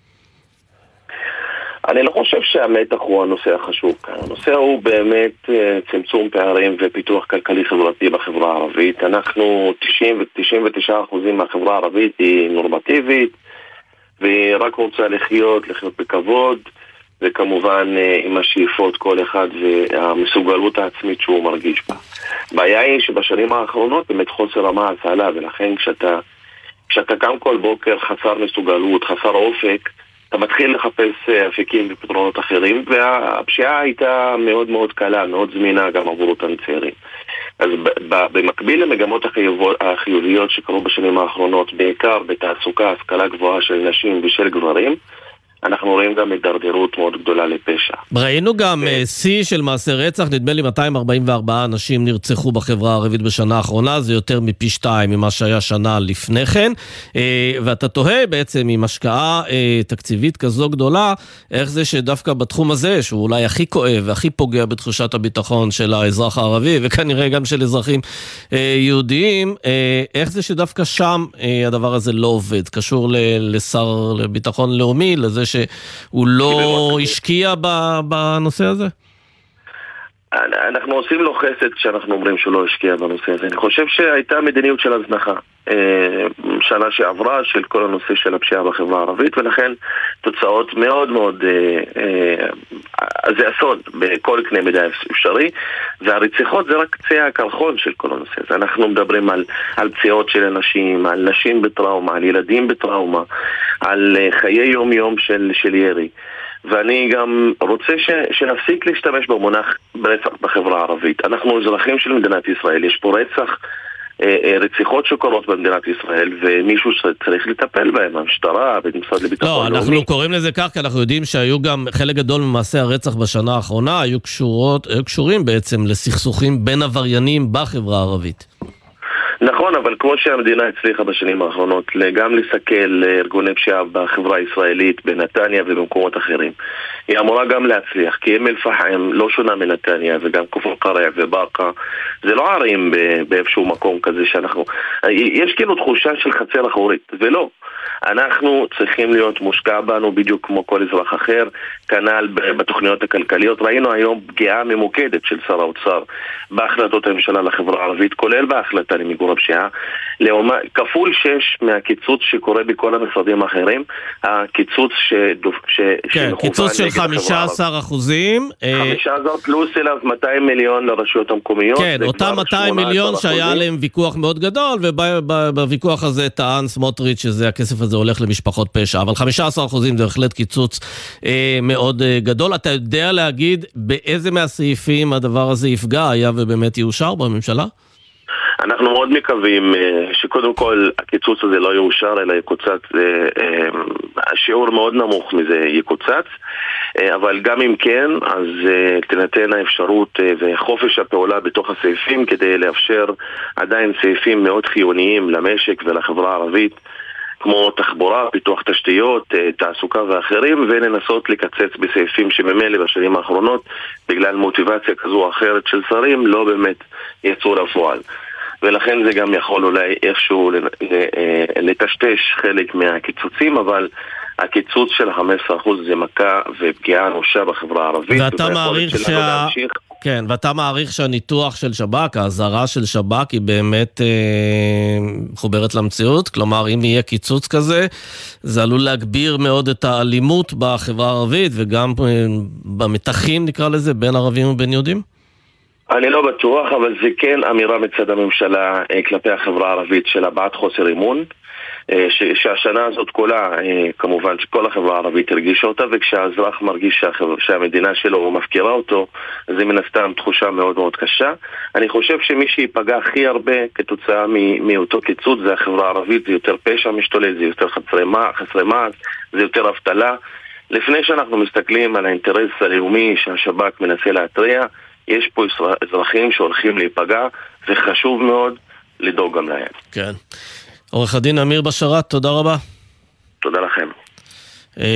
אני לא חושב שהמתח הוא הנושא החשוב כאן. הנושא הוא באמת צמצום פערים ופיתוח כלכלי חברתי בחברה הערבית. אנחנו תשעים ותשע אחוז מהחברה הערבית היא נורמטיבית, והיא רק רוצה לחיות, לחיות בכבוד, וכמובן עם השאיפות כל אחד והמסוגלות העצמית שהוא מרגיש בה. בעיה היא שבשנים האחרונות באמת חוסר המעש עלה, ולכן כשאתה, כשאתה קם כל בוקר חסר מסוגלות, חסר אופק, אתה מתחיל לחפש אפיקים ופתרונות אחרים, והפשיעה הייתה מאוד מאוד קלה, מאוד זמינה גם עבור אותם צעירים. אז במקביל למגמות החיוביות שקרו בשנים האחרונות, בעיקר בתעסוקה, השכלה גבוהה של נשים ושל גברים, אנחנו רואים גם מדרדרות מאוד גדולה לפשע. ראינו גם שיא של מעשי רצח, נדמה לי מאתיים ארבעים וארבעה אנשים נרצחו בחברה הערבית בשנה האחרונה, זה יותר מפי שתיים ממה שהיה שנה לפני כן, ואתה תוהה בעצם עם השקעה תקציבית כזו גדולה, איך זה שדווקא בתחום הזה, שהוא אולי הכי כואב והכי פוגע בתחושת הביטחון של האזרח הערבי, וכנראה גם של אזרחים יהודיים, איך זה שדווקא שם הדבר הזה לא עובד, קשור לשר לביטחון לאומי, לזה שהוא לא השקיע בנושא הזה? אנחנו עושים לו חסד כשאנחנו אומרים שהוא לא השקיע בנושא הזה. אני חושב שהייתה מדיניות של הזנחה שנה שעברה של כל הנושא של הפשיעה בחברה הערבית, ולכן תוצאות מאוד מאוד זה אסון בכל קנה מידה אפשרי, והרציחות זה רק קצה הקרחון של כל הנושא הזה. אנחנו מדברים על, על פציעות של אנשים, על נשים בטראומה, על ילדים בטראומה, על חיי יום יום של, של ירי. ואני גם רוצה ש, שנפסיק להשתמש במונח ברצח בחברה הערבית. אנחנו אזרחים של מדינת ישראל, יש פה רצח רציחות שקורות במדינת ישראל, ומישהו צריך לטפל בהם, המשטרה, במשרד לביטחון לאומי. לא, אנחנו קוראים לזה כך, כי אנחנו יודעים שהיו גם חלק גדול ממעשי הרצח בשנה האחרונה, היו קשורים בעצם לסכסוכים בין עבריינים בחברה הערבית. נכון, אבל כמו שהמדינה הצליחה בשנים האחרונות גם לסכל ארגוני פשיעה בחברה הישראלית, בנתניה ובמקומות אחרים, היא אמורה גם להצליח, כי אום אל פחם לא שונה מנתניה, וגם כפר קרע ובאקה, זה לא ערים באיזשהו מקום כזה שאנחנו... יש כאילו תחושה של חצר אחורית, ולא. אנחנו צריכים להיות מושקע בנו בדיוק כמו כל אזרח אחר, כנ"ל בתוכניות הכלכליות. ראינו היום פגיעה ממוקדת של שר האוצר בהחלטות הממשלה לחברה הערבית, כולל בהחלטה למיגור הפשיעה, כפול שש מהקיצוץ שקורה בכל המשרדים האחרים, הקיצוץ של חמישה עשר אחוזים, חמישה עשר פלוס אליו מאתיים מיליון לרשויות המקומיות. כן, אותם מאתיים מיליון שהיה עליהם ויכוח מאוד גדול, ובוויכוח הזה טען סמוטריץ' שזה הכסף הזה הולך למשפחות פשע, אבל חמישה עשר אחוזים זה בהחלט קיצוץ אה, מאוד אה, גדול. אתה יודע להגיד באיזה מהסעיפים הדבר הזה יפגע, היה ובאמת יאושר בממשלה? אנחנו מאוד מקווים שקודם כל הקיצוץ הזה לא יאושר, אלא יקוצץ, השיעור מאוד נמוך מזה יקוצץ, אבל גם אם כן, אז תינתן האפשרות וחופש הפעולה בתוך הסעיפים, כדי לאפשר עדיין סעיפים מאוד חיוניים למשק ולחברה הערבית, כמו תחבורה, פיתוח תשתיות, תעסוקה ואחרים, ולנסות לקצץ בסעיפים שממילא בשנים האחרונות, בגלל מוטיבציה כזו או אחרת של שרים, לא באמת יצאו לפועל. ולכן זה גם יכול אולי איכשהו לטשטש חלק מהקיצוצים, אבל הקיצוץ של חמישה עשר אחוז זה מכה ופגיעה אנושה בחברה הערבית. ואתה מעריך שה... כן, ואתה מעריך שהניתוח של שב"כ, ההזהרה של שב"כ, היא באמת מחוברת אה, למציאות? כלומר, אם יהיה קיצוץ כזה, זה עלול להגביר מאוד את האלימות בחברה הערבית, וגם אה, במתחים, נקרא לזה, בין ערבים ובין יהודים? אני לא בטוח, אבל זה כן אמירה מצד הממשלה אה, כלפי החברה הערבית של הבעת חוסר אמון, שהשנה הזאת כולה, כמובן שכל החברה הערבית הרגישה אותה, וכשהאזרח מרגיש שהמדינה שלו מפקירה אותו, זה מן הסתם תחושה מאוד מאוד קשה. אני חושב שמי שיפגע הכי הרבה כתוצאה מאותו קיצוץ זה החברה הערבית, זה יותר פשע משתולל, זה יותר חסרי מעש, זה יותר אבטלה. לפני שאנחנו מסתכלים על האינטרס הלאומי שהשב"כ מנסה להתריע, יש פה אזרחים שהולכים להיפגע, וחשוב מאוד לדאוג גם להם. כן. עורך הדין אמיר בשרת, תודה רבה. תודה לכם.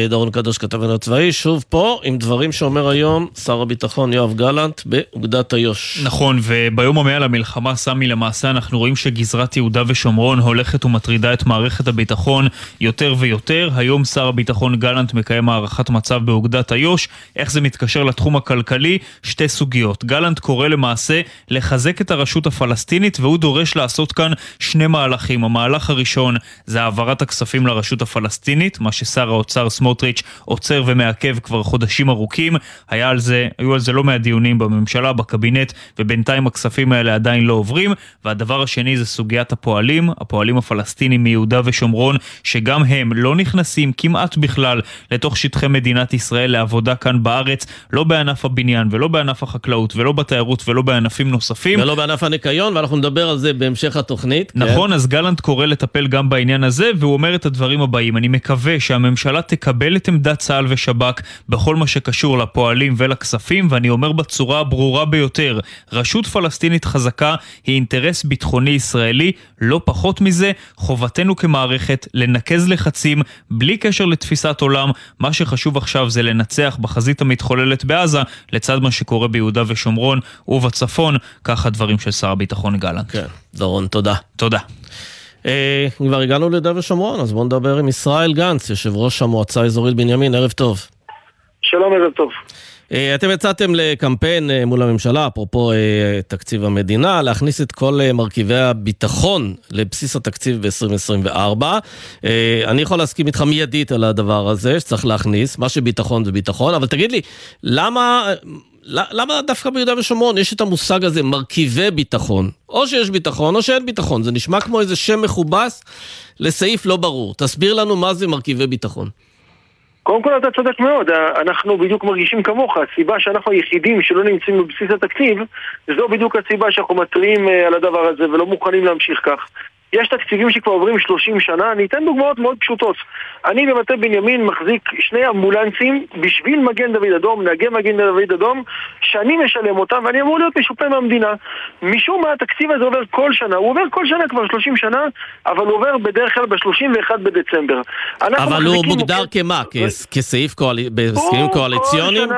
דורון קדוש, כתבנו הצבאי, שוב פה עם דברים שאומר היום שר הביטחון יואב גלנט באוגדת איו"ש. נכון, וביום המאה למלחמה, סמי, למעשה אנחנו רואים שגזרת יהודה ושומרון הולכת ומטרידה את מערכת הביטחון יותר ויותר. היום שר הביטחון גלנט מקיים הערכת מצב באוגדת איו"ש. איך זה מתקשר לתחום הכלכלי? שתי סוגיות. גלנט קורא למעשה לחזק את הרשות הפלסטינית, והוא דורש לעשות כאן שני מהלכים. המהלך הראשון זה העברת הכספים לרשות הפלסטינית, מה ששר האוצר סמוטריץ' עוצר ומעכב כבר חודשים ארוכים. היה על זה, היו על זה לא מהדיונים בממשלה, בקבינט, ובינתיים הכספים האלה עדיין לא עוברים. והדבר השני זה סוגיית הפועלים, הפועלים הפלסטינים מיהודה ושומרון, שגם הם לא נכנסים כמעט בכלל לתוך שטחי מדינת ישראל לעבודה כאן בארץ, לא בענף הבניין ולא בענף החקלאות ולא בתיירות ולא בענפים נוספים. ולא בענף הניקיון, ואנחנו נדבר על זה בהמשך התוכנית. נכון, כן. אז גלנט קורא לטפל גם בעניין הזה, והוא אומר את הדברים הבאים: אני מקווה שהממשלה תקבל את עמדת צה"ל ושב"כ בכל מה שקשור לפועלים ולכספים, ואני אומר בצורה הברורה ביותר, רשות פלסטינית חזקה היא אינטרס ביטחוני ישראלי, לא פחות מזה. חובתנו כמערכת לנקז לחצים בלי קשר לתפיסת עולם. מה שחשוב עכשיו זה לנצח בחזית המתחוללת בעזה, לצד מה שקורה ביהודה ושומרון ובצפון. כך הדברים של שר הביטחון גלנט. כן, דורון, תודה. תודה. כבר הגענו ליהודה ושומרון, אז בואו נדבר עם ישראל גנץ, יושב ראש המועצה האזורית בנימין. ערב טוב. שלום, ערב טוב. אתם הצעתם לקמפיין מול הממשלה, אפרופו תקציב המדינה, להכניס את כל מרכיבי הביטחון לבסיס התקציב ב-עשרים עשרים וארבע. אני יכול להסכים איתך מיידית על הדבר הזה, שצריך להכניס, מה שביטחון זה ביטחון, אבל תגיד לי, למה... למה דווקא ביהודה ושומרון יש את המושג הזה, מרכיבי ביטחון? או שיש ביטחון או שאין ביטחון. זה נשמע כמו איזה שם מחובס לסעיף לא ברור. תסביר לנו מה זה מרכיבי ביטחון. קודם כל אתה צודק מאוד, אנחנו בדיוק מרגישים כמוך, הסיבה שאנחנו היחידים שלא נמצאים בבסיס התקציב, זו בדיוק הסיבה שאנחנו מתריעים על הדבר הזה ולא מוכנים להמשיך כך. יש תקציבים שכבר עוברים שלושים שנה, אני אתן דוגמאות מאוד פשוטות. אני במטה בנימין מחזיק שני אמבולנסים בשביל מגן דוד אדום, נהגי מגן דוד אדום, שאני משלם אותם ואני אמור להיות משופה מהמדינה. משום מה התקציב הזה עובר כל שנה, הוא עובר כל שנה כבר שלושים שנה, אבל הוא עובר בדרך כלל ב-שלושים ואחד בדצמבר. אבל הוא מוגדר מוכן... כמה? כ- כסעיף קואל... בסכמים קואליציוניים?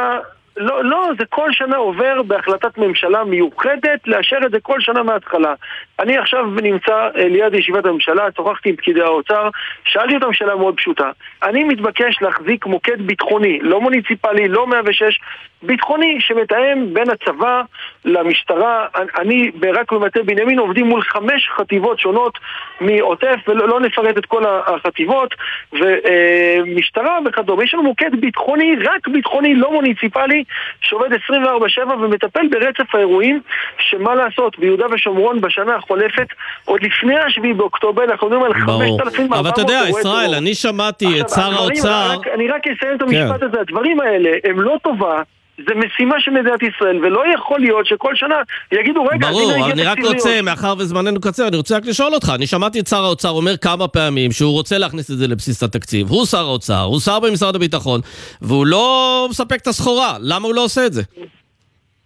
לא, לא, זה כל שנה עובר בהחלטת ממשלה מיוחדת, לאשר את זה כל שנה מההתחלה. אני עכשיו נמצא ליד ישיבת הממשלה, צוחחתי עם פקידי האוצר, שאלתי אותם שאלה מאוד פשוטה. אני מתבקש להחזיק מוקד ביטחוני, לא מוניציפלי, לא מאה ושש, ביטחוני שמתאם בין הצבא למשטרה. אני רק במטה בנימין עובדים מול חמש חטיבות שונות מעוטף, ולא נפרט את כל החטיבות, ומשטרה וכדומה. יש לנו מוקד ביטחוני, רק ביטחוני, לא מוניציפלי, שעובד עשרים וארבע שבע ומטפל ברצף האירועים, שמה לעשות ביהודה ושומרון בשנה החולפת, עוד לפני השביעי באוקטובר, אנחנו מדברים על חמשת אלפים וארבע מאות... אבל אתה יודע, ישראל, אני שמעתי את שר האוצר... אני רק אסיים את המשפט הזה, הדברים האלה הם לא טובה, זה משימה של מדינת ישראל, ולא יכול להיות שכל שנה יגידו, רגע, ברור, אני רק רוצה, מאחר וזמננו קצר, אני רוצה רק לשאול אותך, אני שמעתי את שר האוצר אומר כמה פעמים שהוא רוצה להכניס את זה לבסיס התקציב, הוא שר האוצר, הוא שר במשרד הביטחון, והוא לא מספק את הסחורה, למה הוא לא עושה את זה?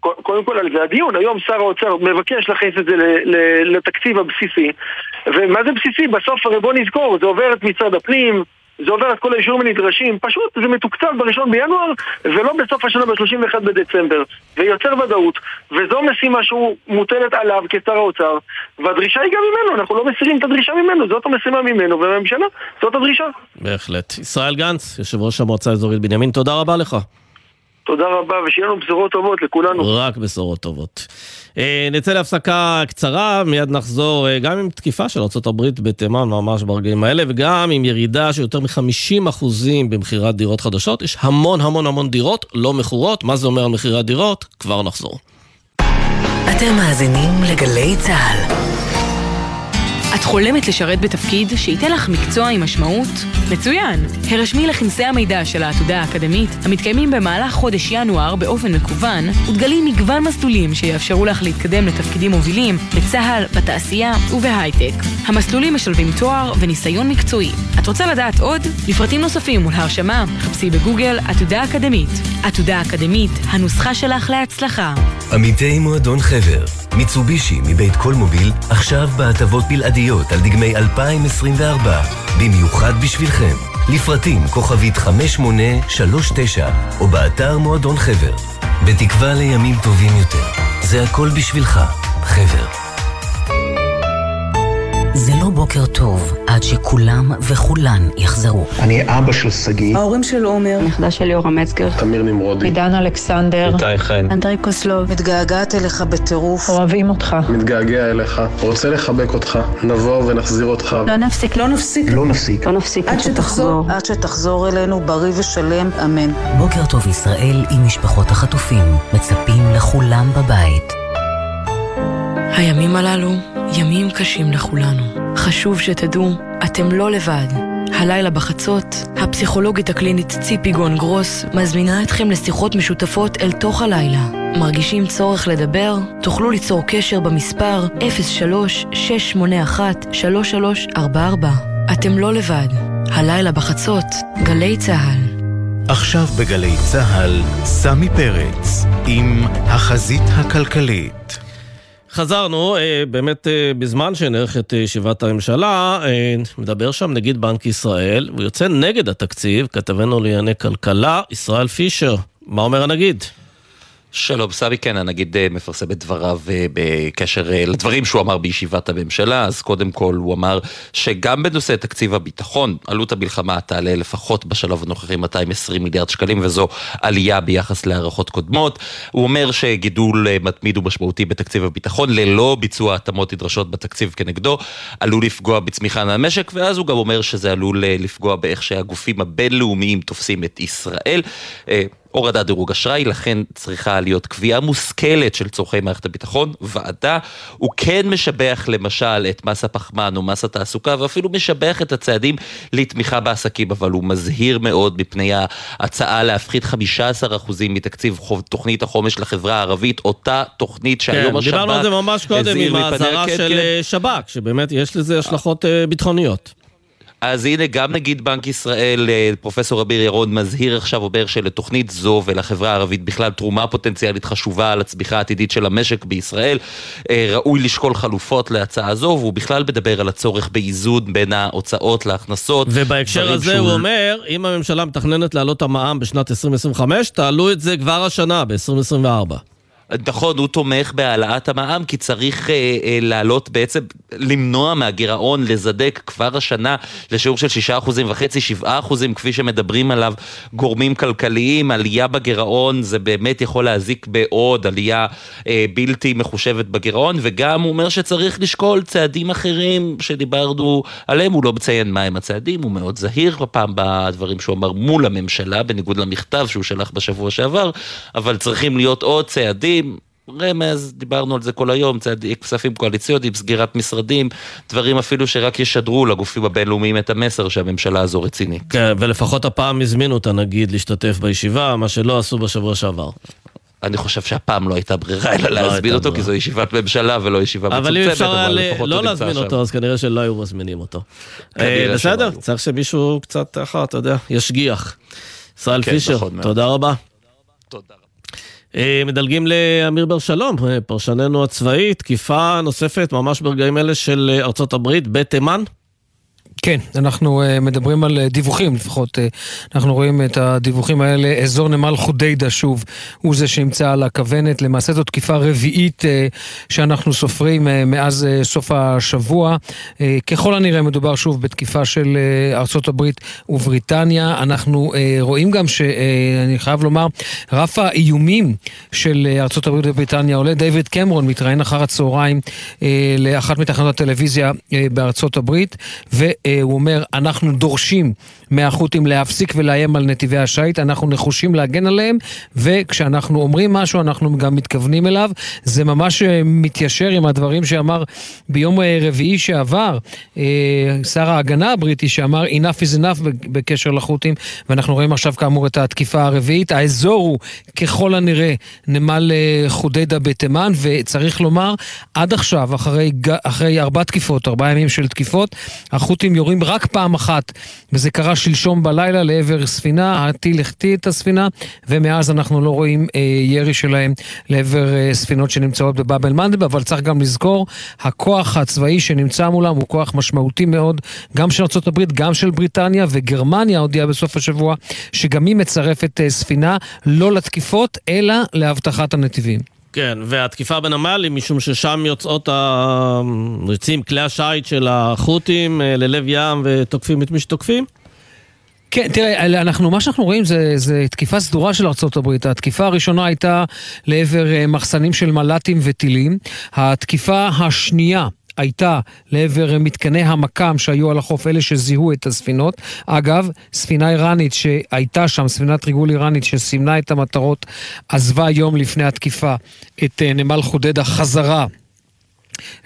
קודם כל על זה הדיון, היום שר האוצר מבקש להכניס את זה לתקציב הבסיסי, ומה זה בסיסי? בסוף הרי בוא נזכור, זה עובר את מצד הפנים, זה עובר את כל האישורים הנדרשים, פשוט זה מתוקצב בראשון בינואר ולא בסוף השנה ב-שלושים ואחד בדצמבר, ויוצר ודאות, וזו משימה שהוא מוטלת עליו כשר האוצר, והדרישה היא גם ממנו, אנחנו לא מסירים את הדרישה ממנו, זאת המשימה ממנו וממשלה, זאת הדרישה. בהחלט. ישראל גנץ, יושב ראש המועצה האזורית בנימין, תודה רבה לך. תודה רבה, ושיהיה לנו בשורות טובות לכולנו. רק בשורות טובות. נצא להפסקה קצרה, מיד נחזור גם עם תקיפה של ארצות הברית בתימן ממש ברגעים האלה, וגם עם ירידה של יותר מ-חמישים אחוז במחירת דירות חדשות. יש המון המון המון דירות לא מכורות. מה זה אומר על מחירת דירות? כבר נחזור. אתם מאזינים לגלי צהל. את חולמת לשרת בתפקיד שייתן לך מקצוע עם משמעות? מצוין! הרשמי לכנסי המידע של העתודה האקדמית, המתקיימים במהלך חודש ינואר באופן מקוון, ודגלים מגוון מסלולים שיאפשרו לך להתקדם לתפקידים מובילים, בצהל, בתעשייה ובהייטק. המסלולים משלבים תואר וניסיון מקצועי. את רוצה לדעת עוד? לפרטים נוספים ולהרשמה, חפשי בגוגל עתודה אקדמית. עתודה אקדמית, הנוסחה שלך להצלחה. עמיתי מועדון חבר, מיצובישי מבית כל מוביל, עכשיו בהטבות בלעדיות על דגמי אלפיים עשרים וארבע, במיוחד בשבילכם. לפרטים כוכבית חמש שמונה שלוש תשע, או באתר מועדון חבר. בתקווה לימים טובים יותר. זה הכל בשבילך, חבר. זה לא בוקר טוב, עד שכולם וכולן יחזרו. אני אבא של סגי. ההורים של עומר. נכדה של יורא מצגר. תמיר נמרודי. עידן אלכסנדר. איתי חן. אנדרי קוסלוב. מתגעגעת אליך בטירוף. אוהבים אותך. מתגעגע אליך. רוצה לחבק אותך. נבוא ונחזיר אותך. לא נפסיק. לא נפסיק. לא נפסיק. לא נפסיק. עד שתחזור. עד שתחזור אלינו בריא ושלם. אמן. בוקר טוב ישראל עם משפחות החטופים. מצפים לכולם בבית. הימים הללו ימים קשים לכולנו. חשוב שתדעו, אתם לא לבד. הלילה בחצות, הפסיכולוגית הקלינית ציפי גון גרוס מזמינה אתכם לשיחות משותפות אל תוך הלילה. מרגישים צורך לדבר? תוכלו ליצור קשר במספר אפס שלוש שש שמונה אחת שלוש שלוש ארבע ארבע. אתם לא לבד. הלילה בחצות, גלי צהל. עכשיו בגלי צהל, סמי פרץ עם החזית הכלכלית. חזרנו, באמת בזמן שנערכת ישיבת הממשלה, מדבר שם נגיד בנק ישראל, הוא יוצא נגד התקציב, כתבנו לענייני כלכלה, ישראל פישר. מה אומר הנגיד? שלום, סבי, כן, הנגיד מפרסם את דבריו בקשר לדברים שהוא אמר בישיבת הממשלה, אז קודם כל הוא אמר שגם בנושא תקציב הביטחון, עלות המלחמה תעלה לפחות בשלב הנוכחי מאתיים ועשרים מיליארד שקלים, וזו עלייה ביחס להערכות קודמות. הוא אומר שגידול מתמיד ומשמעותי בתקציב הביטחון, ללא ביצוע התאמות נדרשות בתקציב כנגדו, עלול לפגוע בצמיחה מהמשק, ואז הוא גם אומר שזה עלול לפגוע באיך שהגופים הבינלאומיים תופסים את ישראל. הורדת דירוג אשראי, לכן צריכה להיות קביעה מושכלת של צורכי מערכת הביטחון, ועדה, הוא כן משבח למשל את מס הפחמן או מס התעסוקה, ואפילו משבח את הצעדים לתמיכה בעסקים, אבל הוא מזהיר מאוד מפני ההצעה להפחית חמישה עשר אחוז מתקציב תוכנית החומש לחברה הערבית, אותה תוכנית שהיום השב"כ... דיברנו על זה ממש קודם עם ההזרה של שב"כ, שבאמת יש לזה השלכות ביטחוניות. אז הנה, גם נגיד בנק ישראל, פרופסור אמיר ירון, מזהיר עכשיו אומר שלתוכנית זו ולחברה הערבית בכלל תרומה פוטנציאלית חשובה על הצמיחה העתידית של המשק בישראל, ראוי לשקול חלופות להצעה זו, והוא בכלל מדבר על הצורך באיזון בין ההוצאות להכנסות. ובהקשר הזה שהוא... הוא אומר, אם הממשלה מתכננת להעלות המע"מ בשנת עשרים עשרים וחמש, תעלו את זה כבר השנה, ב-עשרים עשרים וארבע. נכון, הוא תומך בהעלאת המע"מ, כי צריך אה, אה, לעלות בעצם, למנוע מהגירעון, לזדק כבר השנה לשיעור של שישה אחוזים וחצי, שבעה אחוזים, כפי שמדברים עליו גורמים כלכליים. עלייה בגירעון, זה באמת יכול להזיק בעוד, עלייה אה, בלתי מחושבת בגירעון, וגם הוא אומר שצריך לשקול צעדים אחרים שדיברנו עליהם, הוא לא מציין מהם הצעדים, הוא מאוד זהיר בפעם בדברים שהוא אמר מול הממשלה, בניגוד למכתב שהוא שלח בשבוע שעבר, אבל צריכים להיות עוד צעדים, רמז, דיברנו על זה כל היום, צעדים, כספים קואליציוניים, סגירת משרדים, דברים אפילו שרק ישדרו לגופים הבינלאומיים את המסר שהממשלה הזו רצינית. כן, ולפחות הפעם הזמינו אותה נגיד להשתתף בישיבה, מה שלא עשו בשבוע שעבר. אני חושב שהפעם לא הייתה ברירה אלא להזמין אותו, כי זו ישיבת ממשלה ולא ישיבה מצומצמת. אבל אם אפשר לא להזמין אותו, אז כנראה שלא היו מזמינים אותו. בסדר, צריך שמישהו קצת אחר, אתה יודע, ישגיח. ישראל פישר, תודה רבה. תודה. מדלגים לאמיר בשלום, פרשננו הצבאי, תקיפה נוספת ממש ברגעים אלה של ארצות הברית בתימן. כן, אנחנו מדברים על דיווחים, לפחות אנחנו רואים את הדיווחים האלה. אזור נמל חודיידה שוב הוא זה שימצא על הכוונת, למעשה זו תקיפה רביעית שאנחנו סופרים מאז סוף השבוע. ככל הנראה מדובר שוב בתקיפה של ארצות הברית ובריטניה. אנחנו רואים גם שאני חייב לומר, רף האיומים של ארצות הברית ובריטניה עולה. דיוויד קמרון מתראיין אחר הצהריים לאחת מתחנות הטלוויזיה בארצות הברית, ו הוא אומר, אנחנו דורשים מהחות'ים להפסיק ולאיים על נתיבי השייט, אנחנו נחושים להגן עליהם, וכשאנחנו אומרים משהו אנחנו גם מתכוונים אליו. זה ממש מתיישר עם הדברים שאמר ביום רביעי שעבר שר ההגנה הבריטי, שאמר enough is enough בקשר לחות'ים, ואנחנו רואים עכשיו כאמור את התקיפה הרביעית. האזור הוא ככל הנראה נמל חודיידה בתימן, וצריך לומר, עד עכשיו אחרי, אחרי ארבע תקיפות, ארבעה ימים של תקיפות, החות'ים יורים רק פעם אחת, וזה קרה שלשום בלילה לעבר ספינה, הטיל החטיא את הספינה, ומאז אנחנו לא רואים אה, ירי שלהם לעבר אה, ספינות שנמצאות בבאב אל מנדב. אבל צריך גם לזכור, הכוח הצבאי שנמצא מולם הוא כוח משמעותי מאוד, גם של ארצות הברית, גם של בריטניה, וגרמניה הודיעה בסוף השבוע שגם היא מצרפת אה, ספינה לא לתקיפות, אלא להבטחת הנתיבים. כן, והתקיפה בנמל היא משום ששם יוצאות הרצים, כלי השייט של החות'ים ללב ים ותוקפים את מי שתוקפים? כן, תראה, אנחנו, מה שאנחנו רואים זה, זה תקיפה סדורה של ארצות הברית. התקיפה הראשונה הייתה לעבר מחסנים של מל"טים וטילים. התקיפה השנייה הייתה לעבר מתקני המקם שהיו על החוף, אלה שזיהו את הספינות. אגב, ספינה איראנית שהייתה שם, ספינת ריגול איראנית שסימנה את המטרות, עזבה יום לפני התקיפה את נמל חודדה חזרה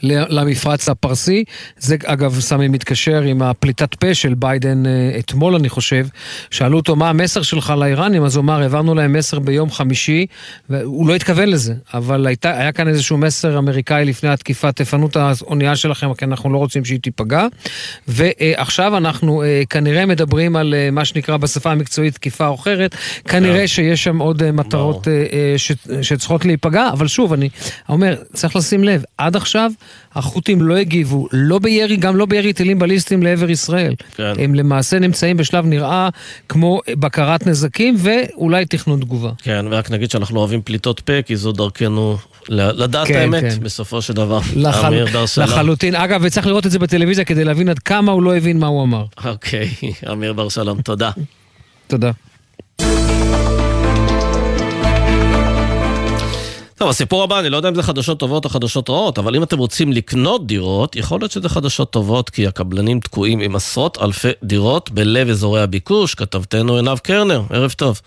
למפרץ הפרסי. זה אגב סמי מתקשר עם הפליטת פה של ביידן אתמול, אני חושב, שאלו אותו מה המסר שלך לאיראנים, אז הוא אמר, העברנו להם מסר ביום חמישי, והוא לא התכוון לזה, אבל הייתה, היה כאן איזשהו מסר אמריקאי לפני התקיפה, תפנו את האונייה שלכם, כי אנחנו לא רוצים שהיא תיפגע. ועכשיו אנחנו כנראה מדברים על מה שנקרא בשפה המקצועית תקיפה אחרת, כנראה שיש שם עוד מטרות שצריכות להיפגע, אבל שוב, אני אומר, צריך לשים לב, עד עכשיו החות'ים לא הגיבו, לא בירי, גם לא בירי טילים בליסטים לעבר ישראל. כן. הם למעשה נמצאים בשלב נראה כמו בקרת נזקים ואולי תכנון תגובה. כן, ורק נגיד שאנחנו אוהבים פליטות פה, כי זו דרכנו לדעת. כן, האמת, כן. בסופו של דבר. לח... לחלוטין. אגב, וצריך לראות את זה בטלוויזיה כדי להבין עד כמה הוא לא הבין מה הוא אמר. אוקיי, אמיר ברשלום, תודה. תודה. טוב, הסיפור הבא, אני לא יודע אם זה חדשות טובות או חדשות רעות, אבל אם אתם רוצים לקנות דירות, יכול להיות שזה חדשות טובות, כי הקבלנים תקועים עם עשרות אלפי דירות בלב אזורי הביקוש. כתבתנו ענת קרנר, ערב טוב.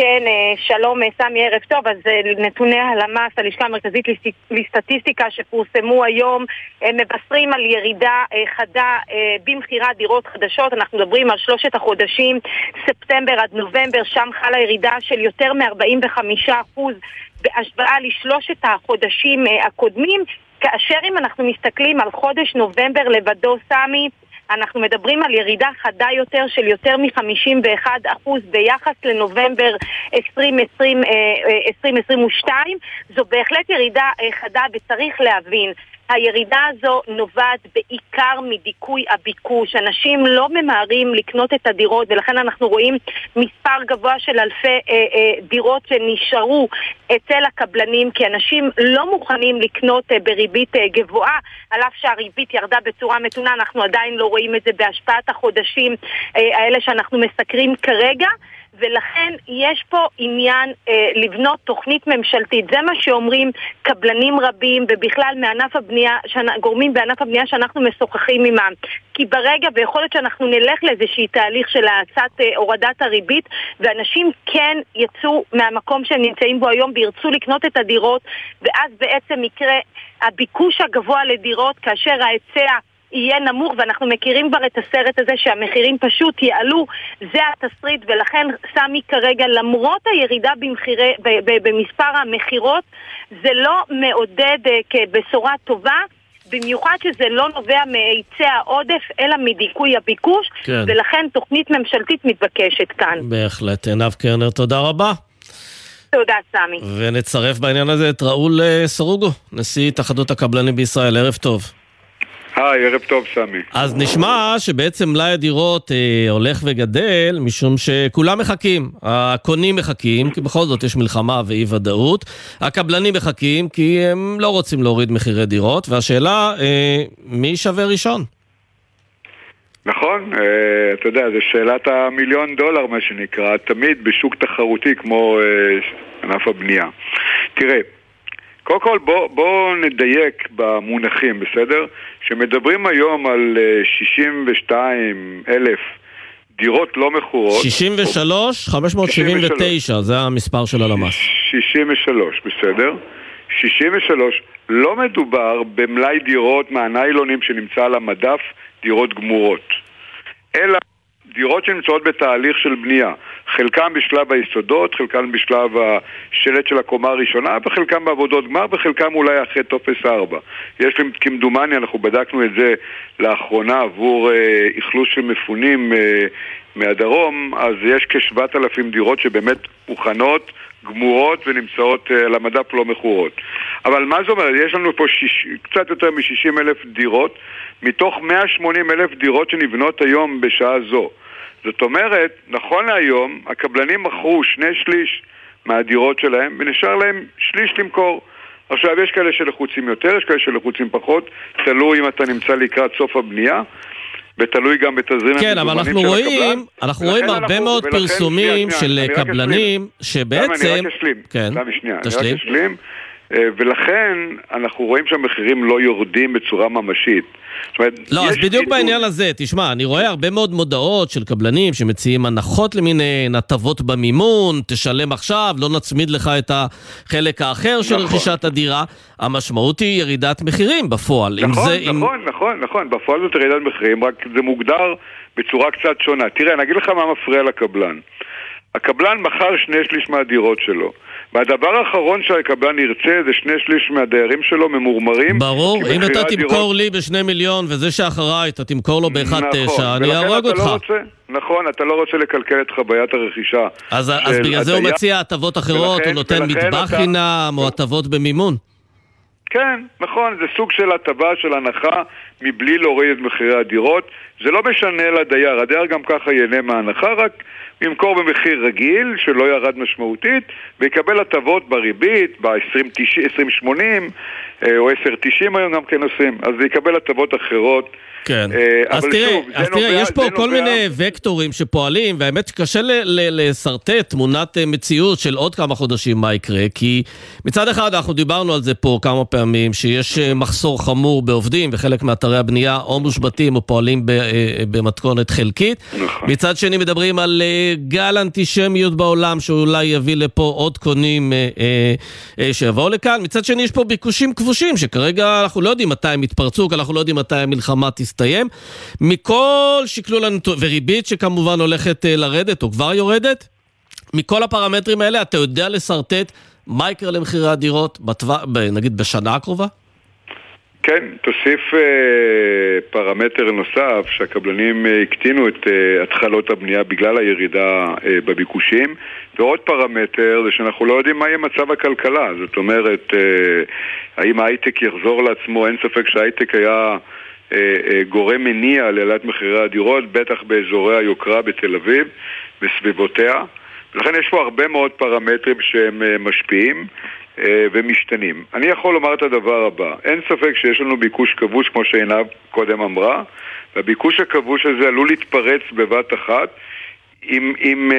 כן, שלום, סמי, ערב טוב. אז נתוני הלמ"ס, הלשכה המרכזית לסטטיסטיקה שפורסמו היום, הם מבשרים על ירידה חדה במחירת דירות חדשות. אנחנו מדברים על שלושת החודשים, ספטמבר עד נובמבר, שם חלה ירידה של יותר מ-ארבעים וחמישה אחוז בהשוואה לשלושת החודשים הקודמים. כאשר אם אנחנו מסתכלים על חודש נובמבר לבדו, סמי, אנחנו מדברים על ירידה חדה יותר של יותר מ-חמישים ואחד אחוז ביחס לנובמבר עשרים עשרים עשרים עשרים ושתיים. זו בהחלט ירידה חדה, וצריך להבין, הירידה הזו נובעת בעיקר מדיכוי הביקוש. אנשים לא ממהרים לקנות את הדירות, ולכן אנחנו רואים מספר גבוה של אלפי אה, אה, דירות שנשארו אצל הקבלנים, כי אנשים לא מוכנים לקנות אה, בריבית אה, גבוהה. על אף שהריבית ירדה בצורה מתונה, אנחנו עדיין לא רואים את זה בהשפעת החודשים אה, האלה שאנחנו מסקרים כרגע. ולכן יש פה עניין אה, לבנות תוכנית ממשלתית. זה מה שאומרים קבלנים רבים, ובכלל מענף הבנייה, שנה, גורמים בענף הבנייה שאנחנו משוחחים עמם. כי ברגע, ויכול להיות שאנחנו נלך לאיזשהי תהליך של העצת אה, הורדת הריבית, ואנשים כן יצאו מהמקום שהם נמצאים בו היום, וירצו לקנות את הדירות, ואז בעצם יקרה הביקוש הגבוה לדירות, כאשר ההיצע יהיה נמוך, ואנחנו מכירים כבר את הסרט הזה שהמחירים פשוט יעלו. זה התסריט, ולכן סמי, כרגע למרות הירידה במחירי, במספר המחירות, זה לא מעודד כבשורה טובה, במיוחד שזה לא נובע מהיצע העודף, אלא מדיכוי הביקוש, כן. ולכן תוכנית ממשלתית מתבקשת כאן. בהחלט. ענת קרנר, תודה רבה. תודה, סמי. ונצרף בעניין הזה את ראול סרוגו, נשיא התאחדות הקבלנים בישראל. ערב טוב. היי, ערב טוב, סמי. אז נשמע שבעצם מלאי הדירות אה, הולך וגדל, משום שכולם מחכים. הקונים מחכים, כי בכל זאת יש מלחמה ואי ודאות. הקבלנים מחכים, כי הם לא רוצים להוריד מחירי דירות. והשאלה, אה, מי שווה ראשון? נכון, אה, אתה יודע, זו שאלת המיליון דולר, מה שנקרא, תמיד בשוק תחרותי כמו אה, ענף הבנייה. תראה, קודם כל, בוא, בוא נדייק במונחים, בסדר? שמדברים היום על שישים ושתיים אלף דירות לא מכורות. שישים ושלוש אלף חמש מאות שבעים ותשע, זה המספר של הלמ"ס. שישים ושלוש, בסדר? שישים ושלוש, לא מדובר במלאי דירות מהניילונים שנמצא על המדף, דירות גמורות. אלא דירות שנמצאות בתהליך של בנייה, חלקם בשלב היסודות, חלקם בשלב השלט של הקומה הראשונה, וחלקם בעבודות גמר, וחלקם אולי אחרי טופס ארבע. יש לי כמדומני, אנחנו בדקנו את זה לאחרונה עבור אה, איכלוס של מפונים אה, מהדרום, אז יש כ-שבעת אלפים דירות שבאמת מוכנות, גמורות ונמצאות אה, למדף לא מכורות. אבל מה זאת אומרת? יש לנו פה שיש, קצת יותר מ-שישים אלף דירות, מתוך מאה ושמונים אלף דירות שנבנות היום בשעה זו. זאת אומרת, נכון להיום, הקבלנים מכרו שני שליש מהדירות שלהם, ונשאר להם שליש למכור. עכשיו, יש כאלה שלחוצים יותר, יש כאלה שלחוצים פחות, תלוי אם אתה נמצא לקראת סוף הבנייה, ותלוי גם בתזרים. כן, אבל אנחנו רואים, אנחנו רואים הרבה מאוד פרסומים של קבלנים, שבעצם... אני רק אשלים. כן, תשלים. ולכן אנחנו רואים שהמחירים לא יורדים בצורה ממשית. לא, אז בדיוק בעניין הזה, תשמע, אני רואה הרבה מאוד מודעות של קבלנים שמציעים הנחות למיניהן, הטבות במימון, תשלם עכשיו, לא נצמיד לך את החלק האחר של רכישת הדירה. המשמעות היא ירידת מחירים בפועל. נכון, נכון, נכון, בפועל זאת ירידת מחירים, רק זה מוגדר בצורה קצת שונה. תראה, אני אגיד לך מה מפריע לקבלן. הקבלן מכר שני שליש מהדירות שלו, והדבר האחרון שהקבלן ירצה זה שני שליש מהדיירים שלו ממורמרים. ברור, אם אתה תמכור הדירות... לי בשני מיליון, וזה שאחריי אתה תמכור לו באחד נכון, תשע, אני אהרוג אותך. לא רוצה, נכון, אתה לא רוצה לקלקל את חוויית הרכישה. אז, של... אז בגלל זה הוא היה... מציע הטבות אחרות, ולכן, הוא נותן מטבח אתה... חינם או הטבות במימון. כן, נכון, זה סוג של הטבה, של הנחה, מבלי להוריד את מחירי הדירות. זה לא משנה לדייר, הדייר גם ככה ייהנה מההנחה, רק ימכור במחיר רגיל, שלא ירד משמעותית, ויקבל הטבות בריבית, ב-עשרים שמונים, או עשר תשעים היום גם כן עושים, אז יקבל הטבות אחרות. כן, אז תראה, יש פה כל מיני וקטורים שפועלים, והאמת שקשה לסרטט תמונת מציאות של עוד כמה חודשים מה יקרה, כי מצד אחד אנחנו דיברנו על זה פה כמה פעמים, שיש מחסור חמור בעובדים, וחלק מאתרי הבנייה או מושבתים או פועלים במתכונת חלקית, מצד שני מדברים על גל אנטישמיות בעולם שאולי יביא לפה עוד קונים שיבואו לכאן. מצד שני יש פה ביקושים כבושים שכרגע אנחנו לא יודעים מתי הם יתפרצו, אנחנו לא יודעים מתי המלחמה תסתיים. מכל שקלול וריבית שכמובן הולכת לרדת או כבר יורדת, מכל הפרמטרים האלה אתה יודע לסרטט מה יקרה למחירי הדירות נגיד בשנה הקרובה? כן, תוסיף אה, פרמטר נוסף שהקבלנים אה, הקטינו את אה, התחלות הבנייה בגלל הירידה אה, בביקושים, ועוד פרמטר זה שאנחנו לא יודעים מה יהיה מצב הכלכלה, זאת אומרת אה, האם ההייטק יחזור לעצמו, אין ספק שההייטק היה אה, אה, גורם מניע לעליית מחירי הדירות, בטח באזורי היוקרה בתל אביב וסביבותיה, ולכן יש פה הרבה מאוד פרמטרים שהם אה, משפיעים ומשתנים. אני יכול לומר את הדבר הבא, אין ספק שיש לנו ביקוש כבוש כמו שעינב קודם אמרה, והביקוש הכבוש הזה עלול להתפרץ בבת אחת, עם, עם,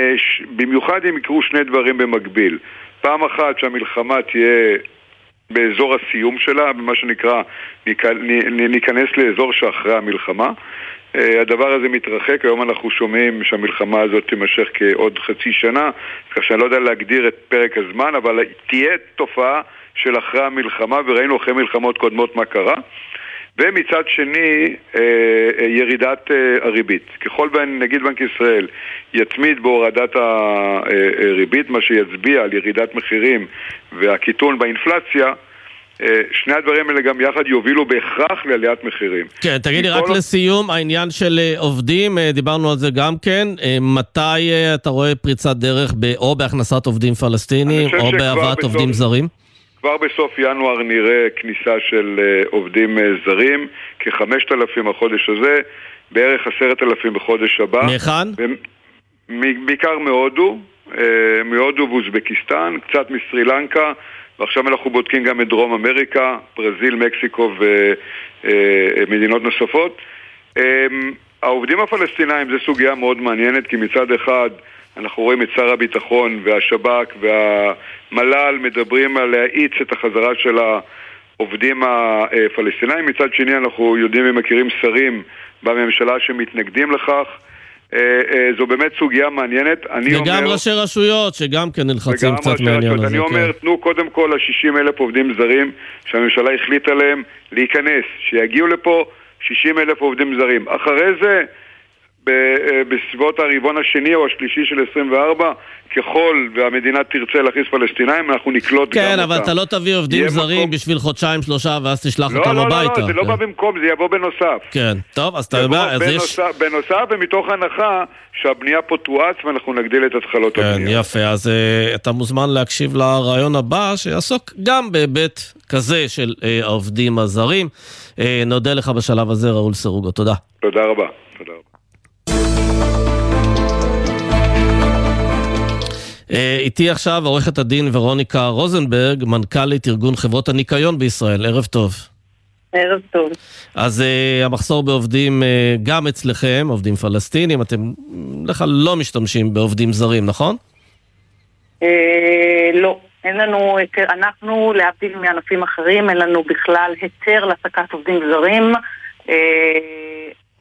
במיוחד אם יקרו שני דברים במקביל. פעם אחת שהמלחמה תהיה באזור הסיום שלה, במה שנקרא ניכנס לאזור שאחרי המלחמה, הדבר הזה מתרחק, היום אנחנו שומעים שהמלחמה הזאת תימשך כעוד חצי שנה, כך שאני לא יודע להגדיר את פרק הזמן, אבל תהיה תופעה של אחרי המלחמה, וראינו אחרי מלחמות קודמות מה קרה, ומצד שני ירידת הריבית. ככל ונגיד בנק ישראל יתמיד בהורדת הריבית, מה שיצביע על ירידת מחירים והקיטון באינפלציה, שני הדברים האלה גם יחד יובילו בהכרח לעליית מחירים. כן, תגידי רק לסיום, העניין של עובדים, דיברנו על זה גם כן, מתי אתה רואה פריצת דרך או בהכנסת עובדים פלסטינים או בהבאת עובדים זרים? כבר בסוף ינואר נראה כניסה של עובדים זרים, כ-חמשת אלפים החודש הזה, בערך עשרת אלפים בחודש הבא. מכאן? בעיקר מהודו, מהודו ואוזבקיסטן, קצת מסרילנקה, ועכשיו אנחנו בודקים גם את דרום אמריקה, ברזיל, מקסיקו ומדינות נוספות. העובדים הפלסטינאים זה סוגיה מאוד מעניינת, כי מצד אחד אנחנו רואים את שר הביטחון והשב"כ והמל"ל מדברים על להאיץ את החזרה של העובדים הפלסטינאים, מצד שני אנחנו יודעים ומכירים שרים בממשלה שמתנגדים לכך. זו באמת סוגיה מעניינת. וגם ראשי רשויות שגם כן נלחצים קצת מעניין הזה. אני אומר, תנו קודם כל ל-שישים אלף עובדים זרים שהממשלה החליטה להם להיכנס, שיגיעו לפה שישים אלף עובדים זרים. אחרי זה בסביבות הרבעון השני או השלישי של עשרים וארבע, ככל והמדינה תרצה להכניס פלסטינאים, אנחנו נקלוט גם אותם. כן, אבל אתה לא תביא עובדים זרים בשביל חודשיים, שלושה, ואז תשלח אותם הביתה. לא, לא, זה לא בא במקום, זה יבוא בנוסף. כן, טוב, אז אתה יודע, אז יש... בנוסף, ומתוך הנחה שהבנייה פה תועץ, ואנחנו נגדיל את התחלות הבנייה. כן, יפה, אז אתה מוזמן להקשיב לרעיון הבא, שיעסוק גם בבית כזה של העובדים הזרים. נודה לך בשלב הזה, ראול סרוגו, תודה. תודה רבה, תודה רבה. איתי עכשיו עורכת הדין ורוניקה רוזנברג, מנכ"לית ארגון חברות הניקיון בישראל. ערב טוב. ערב טוב. אז uh, המחסור בעובדים uh, גם אצלכם, עובדים פלסטינים, אתם לך לא משתמשים בעובדים זרים, נכון? Uh, לא. אין לנו, אנחנו להבדיל מענפים אחרים, אין לנו בכלל היתר להעסקת עובדים זרים, uh,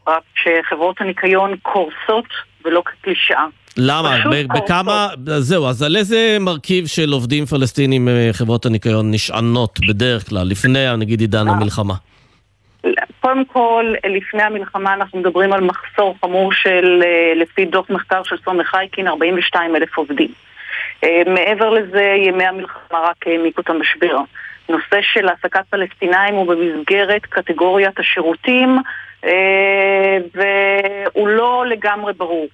רק שחברות הניקיון קורסות ולא כקלישאה. למה? בכמה, זהו, אז על איזה מרכיב של עובדים פלסטינים חברות הניקיון נשענות בדרך כלל, לפני, נגיד, עידן המלחמה? קודם כל, לפני המלחמה אנחנו מדברים על מחסור חמור של, לפי דוח מחקר של סומי חייקין, ארבעים ושניים אלף עובדים. מעבר לזה, ימי המלחמה רק העמיקו את המשבר. נושא של העסקת פלסטינאים הוא במסגרת קטגוריית השירותים, והוא לא לגמרי ברור.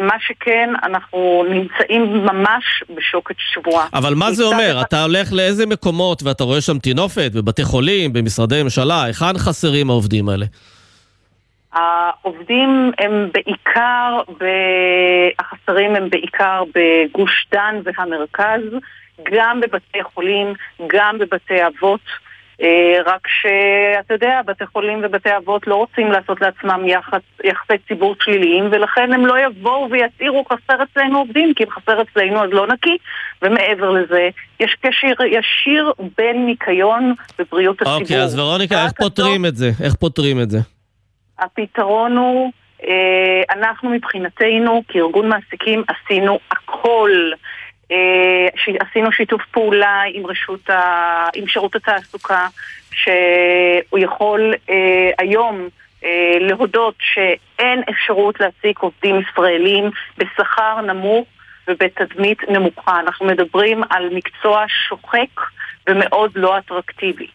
מה שכן, אנחנו נמצאים ממש בשוקת שבועה. אבל מה זה אומר? אתה הולך לאיזה מקומות ואתה רואה שם תינופת, בבתי חולים, במשרדי ממשלה, היכן חסרים העובדים האלה? העובדים הם בעיקר, החסרים הם בעיקר בגוש דן והמרכז, גם בבתי חולים, גם בבתי אבות, רק שאתה יודע, בתי חולים ובתי אבות לא רוצים לעשות לעצמם יחסי ציבור שליליים, ולכן הם לא יבואו ויצעירו חסר אצלנו עובדים, כי אם חסר אצלנו אז לא נקי, ומעבר לזה יש קשר ישיר בין ניקיון ובריאות הציבור. אוקיי, אז ורוניקה, איך פותרים את זה? איך פותרים את זה? הפתרון הוא אנחנו מבחינתנו כארגון מעסיקים עשינו הכל, עשינו שיתוף פעולה עם רשות ה... עם שירות התעסוקה, שהוא יכול היום להודות שאין אפשרות להציג עובדים ישראלים בשכר נמוך ובתדמית נמוכה. אנחנו מדברים על מקצוע שוחק ומאוד לא אטרקטיבי.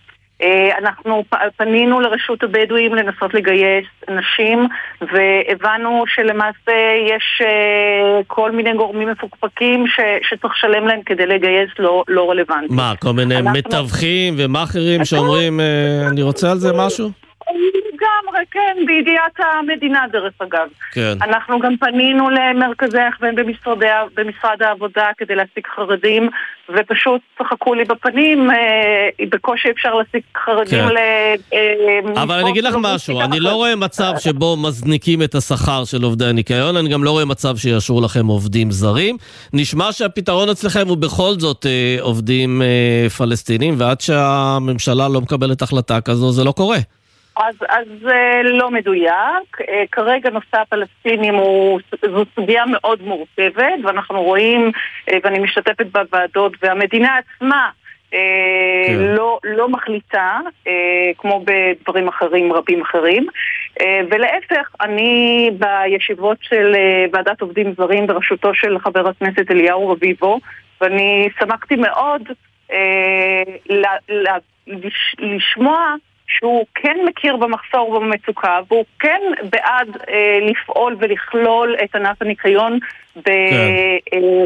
אנחנו פנינו לרשות הבדואים לנסות לגייס נשים, והבנו שלמעשה יש כל מיני גורמים מפוקפקים שצריך שלם להם כדי לגייס לא, לא רלוונטי. מה, כל מיני אנחנו... מתווכים ומאחרים שאומרים, אני רוצה על זה משהו? לגמרי, כן, בידיעת המדינה דרך אגב. כן. אנחנו גם פנינו למרכזי הכוון במשרד העבודה כדי להשיג חרדים, ופשוט צחקו לי בפנים, אה, בקושי אפשר להשיג חרדים כן. ל... אה, אבל אני אגיד לך משהו, אני לא רואה מצב שבו מזניקים את השכר של עובדי הניקיון, אני גם לא רואה מצב שישרו לכם עובדים זרים. נשמע שהפתרון אצלכם הוא בכל זאת אה, עובדים אה, פלסטינים, ועד שהממשלה לא מקבלת החלטה כזו, זה לא קורה. אז, אז לא מדויק. כרגע נושא הפלסטינים הוא, זו סוגיה מאוד מורכבת, ואנחנו רואים, ואני משתתפת בוועדות, והמדינה עצמה כן. לא, לא מחליטה, כמו בדברים אחרים, רבים אחרים. ולהפך, אני בישיבות של ועדת עובדים זרים בראשותו של חבר הכנסת אליהו רביבו, ואני שמחתי מאוד לשמוע שהוא כן מכיר במחסור ובמצוקה, והוא כן בעד אה, לפעול ולכלול את ענף הניקיון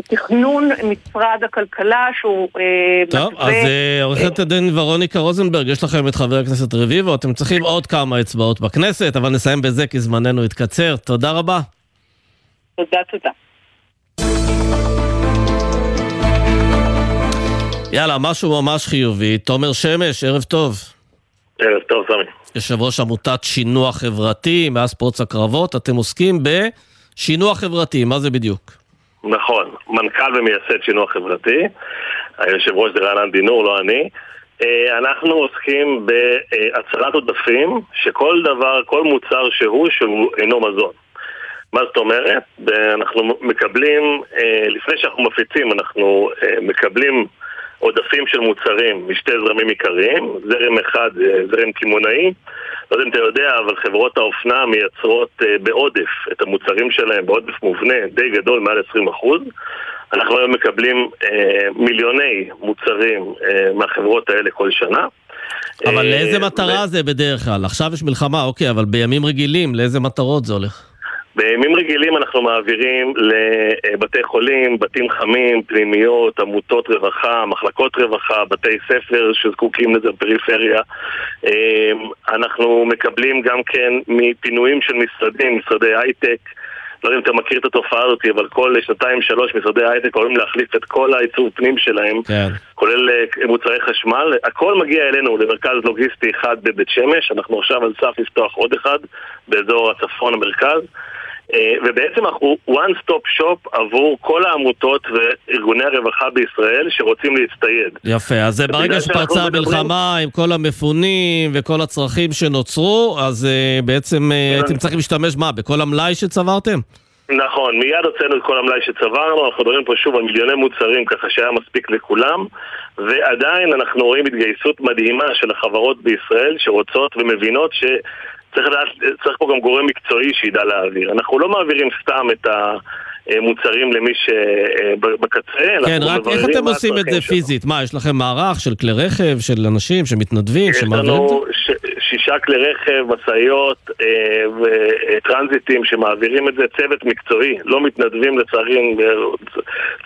בתכנון כן. משרד הכלכלה שהוא... אה, טוב, אז אה, עורכת הדין ורוניקה רוזנברג, יש לכם את חבר הכנסת רביבו, אתם צריכים עוד כמה אצבעות בכנסת, אבל נסיים בזה כי זמננו יתקצר. תודה רבה. תודה, תודה. יאללה, משהו ממש חיובי. תומר שמש, ערב טוב. ערב טוב, סמי. יושב ראש עמותת שינוע חברתי, מאז פרוץ הקרבות, אתם עוסקים בשינוע חברתי, מה זה בדיוק? נכון, מנכ"ל ומייסד שינוע חברתי, היושב ראש זה רענן דינור, לא אני, אנחנו עוסקים בהצלת עודפים, שכל דבר, כל מוצר שהוא, שהוא אינו מזון. מה זאת אומרת? אנחנו מקבלים, לפני שאנחנו מפיצים, אנחנו מקבלים עודפים של מוצרים משתי זרמים עיקריים, זרם אחד, זרם כימונאי, לא יודע אם אתה יודע, אבל חברות האופנה מייצרות בעודף את המוצרים שלהם, בעודף מובנה די גדול, מעל עשרים אחוז. אנחנו היום מקבלים אה, מיליוני מוצרים אה, מהחברות האלה כל שנה. אבל אה, לאיזה מטרה ו... זה בדרך כלל? עכשיו יש מלחמה, אוקיי, אבל בימים רגילים, לאיזה מטרות זה הולך? בימים רגילים אנחנו מעבירים לבתי חולים, בתים חמים, פנימיות, עמותות רווחה, מחלקות רווחה, בתי ספר שזקוקים לזה בפריפריה. אנחנו מקבלים גם כן מפינויים של משרדים, משרדי הייטק. לא יודע אם אתה מכיר את התופעה הזאת, אבל כל שנתיים, שלוש משרדי הייטק עולים להחליף את כל העיצוב פנים שלהם, כן. כולל מוצרי חשמל. הכל מגיע אלינו למרכז לוגיסטי אחד בבית שמש. אנחנו עכשיו על סף לפתוח עוד אחד באזור הצפון המרכז. ובעצם אנחנו one-stop shop עבור כל העמותות וארגוני הרווחה בישראל שרוצים להצטייד. יפה, אז זה ברגע שפרצה המלחמה עם כל המפונים וכל הצרכים שנוצרו, אז בעצם אתם צריכים להשתמש מה? בכל המלאי שצברתם? נכון, מיד הוצאנו את כל המלאי שצברנו, אנחנו מדברים פה שוב על מיליוני מוצרים ככה שהיה מספיק לכולם, ועדיין אנחנו רואים התגייסות מדהימה של החברות בישראל שרוצות ומבינות ש... צריך, צריך פה גם גורם מקצועי שידע להעביר. אנחנו לא מעבירים סתם את המוצרים למי שבקצה. כן, רק איך אתם עושים את זה פיזית? מה, יש לכם מערך של כלי רכב, של אנשים שמתנדבים? יש לנו ש- שישה כלי רכב, מסעיות וטרנזיטים שמעבירים את זה, צוות מקצועי. לא מתנדבים לצערים,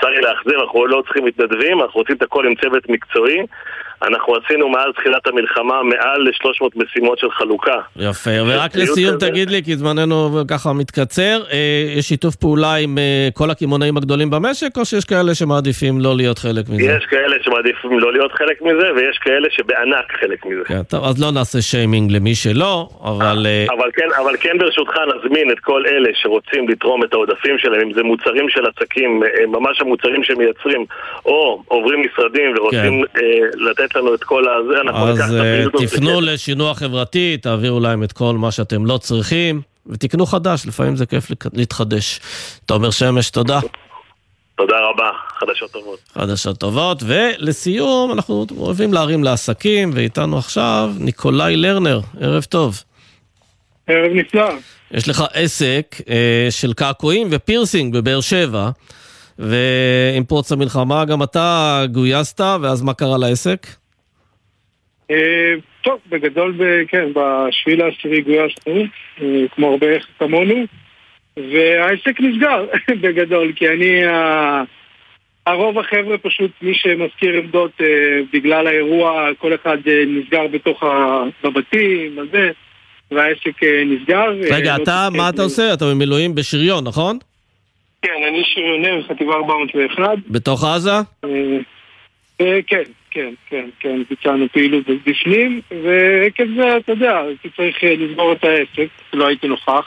צערי להחזיר, אנחנו לא צריכים מתנדבים, אנחנו רוצים את הכל עם צוות מקצועי. אנחנו עשינו מעל תחילת המלחמה מעל ל-שלוש מאות משימות של חלוקה. יפה, ורק לסיום תגיד לי, כי זמננו ככה מתקצר, יש שיתוף פעולה עם כל הכימונאים הגדולים במשק, או שיש כאלה שמעדיפים לא להיות חלק מזה? יש כאלה שמעדיפים לא להיות חלק מזה, ויש כאלה שבענק חלק מזה. טוב, אז לא נעשה שיימינג למי שלא, אבל... אבל כן ברשותך נזמין את כל אלה שרוצים לתרום את העודפים שלהם, אם זה מוצרים של עסקים, ממש המוצרים שמייצרים, או עוברים משרדים ורוצים לתת לנו את כל הזה, אנחנו אז תפנו לשינוע חברתי, תעבירו להם את כל מה שאתם לא צריכים, ותקנו חדש, לפעמים זה כיף להתחדש. תומר שמש, תודה. תודה רבה, חדשות טובות. חדשות טובות, ולסיום אנחנו אוהבים להרים לעסקים, ואיתנו עכשיו ניקולאי ליירנר, ערב טוב. ערב נפלא. יש לך עסק אה, של קעקועים ופירסינג בבאר שבע, ועם פרוץ המלחמה גם אתה גויסת, ואז מה קרה לעסק? אה, טוב, בגדול, ב- כן, בשביל העשירי גויסנו, אה, כמו הרבה כמונו, והעסק נסגר בגדול, כי אני, הרוב החבר'ה פשוט, מי שמזכיר עמדות בגלל האירוע, כל אחד נסגר בתוך הבתים, הזה, והעסק נסגר. רגע, אתה, מה אתה עושה? אתה במילואים בשריון, נכון? כן, אני שריונר, חטיבה ארבע מאות ואחת. בתוך עזה? כן, כן, כן, כן, ביצענו פעילות בפנים, וכזה, אתה יודע, כי צריך לסגור את העסק, לא הייתי נוכח.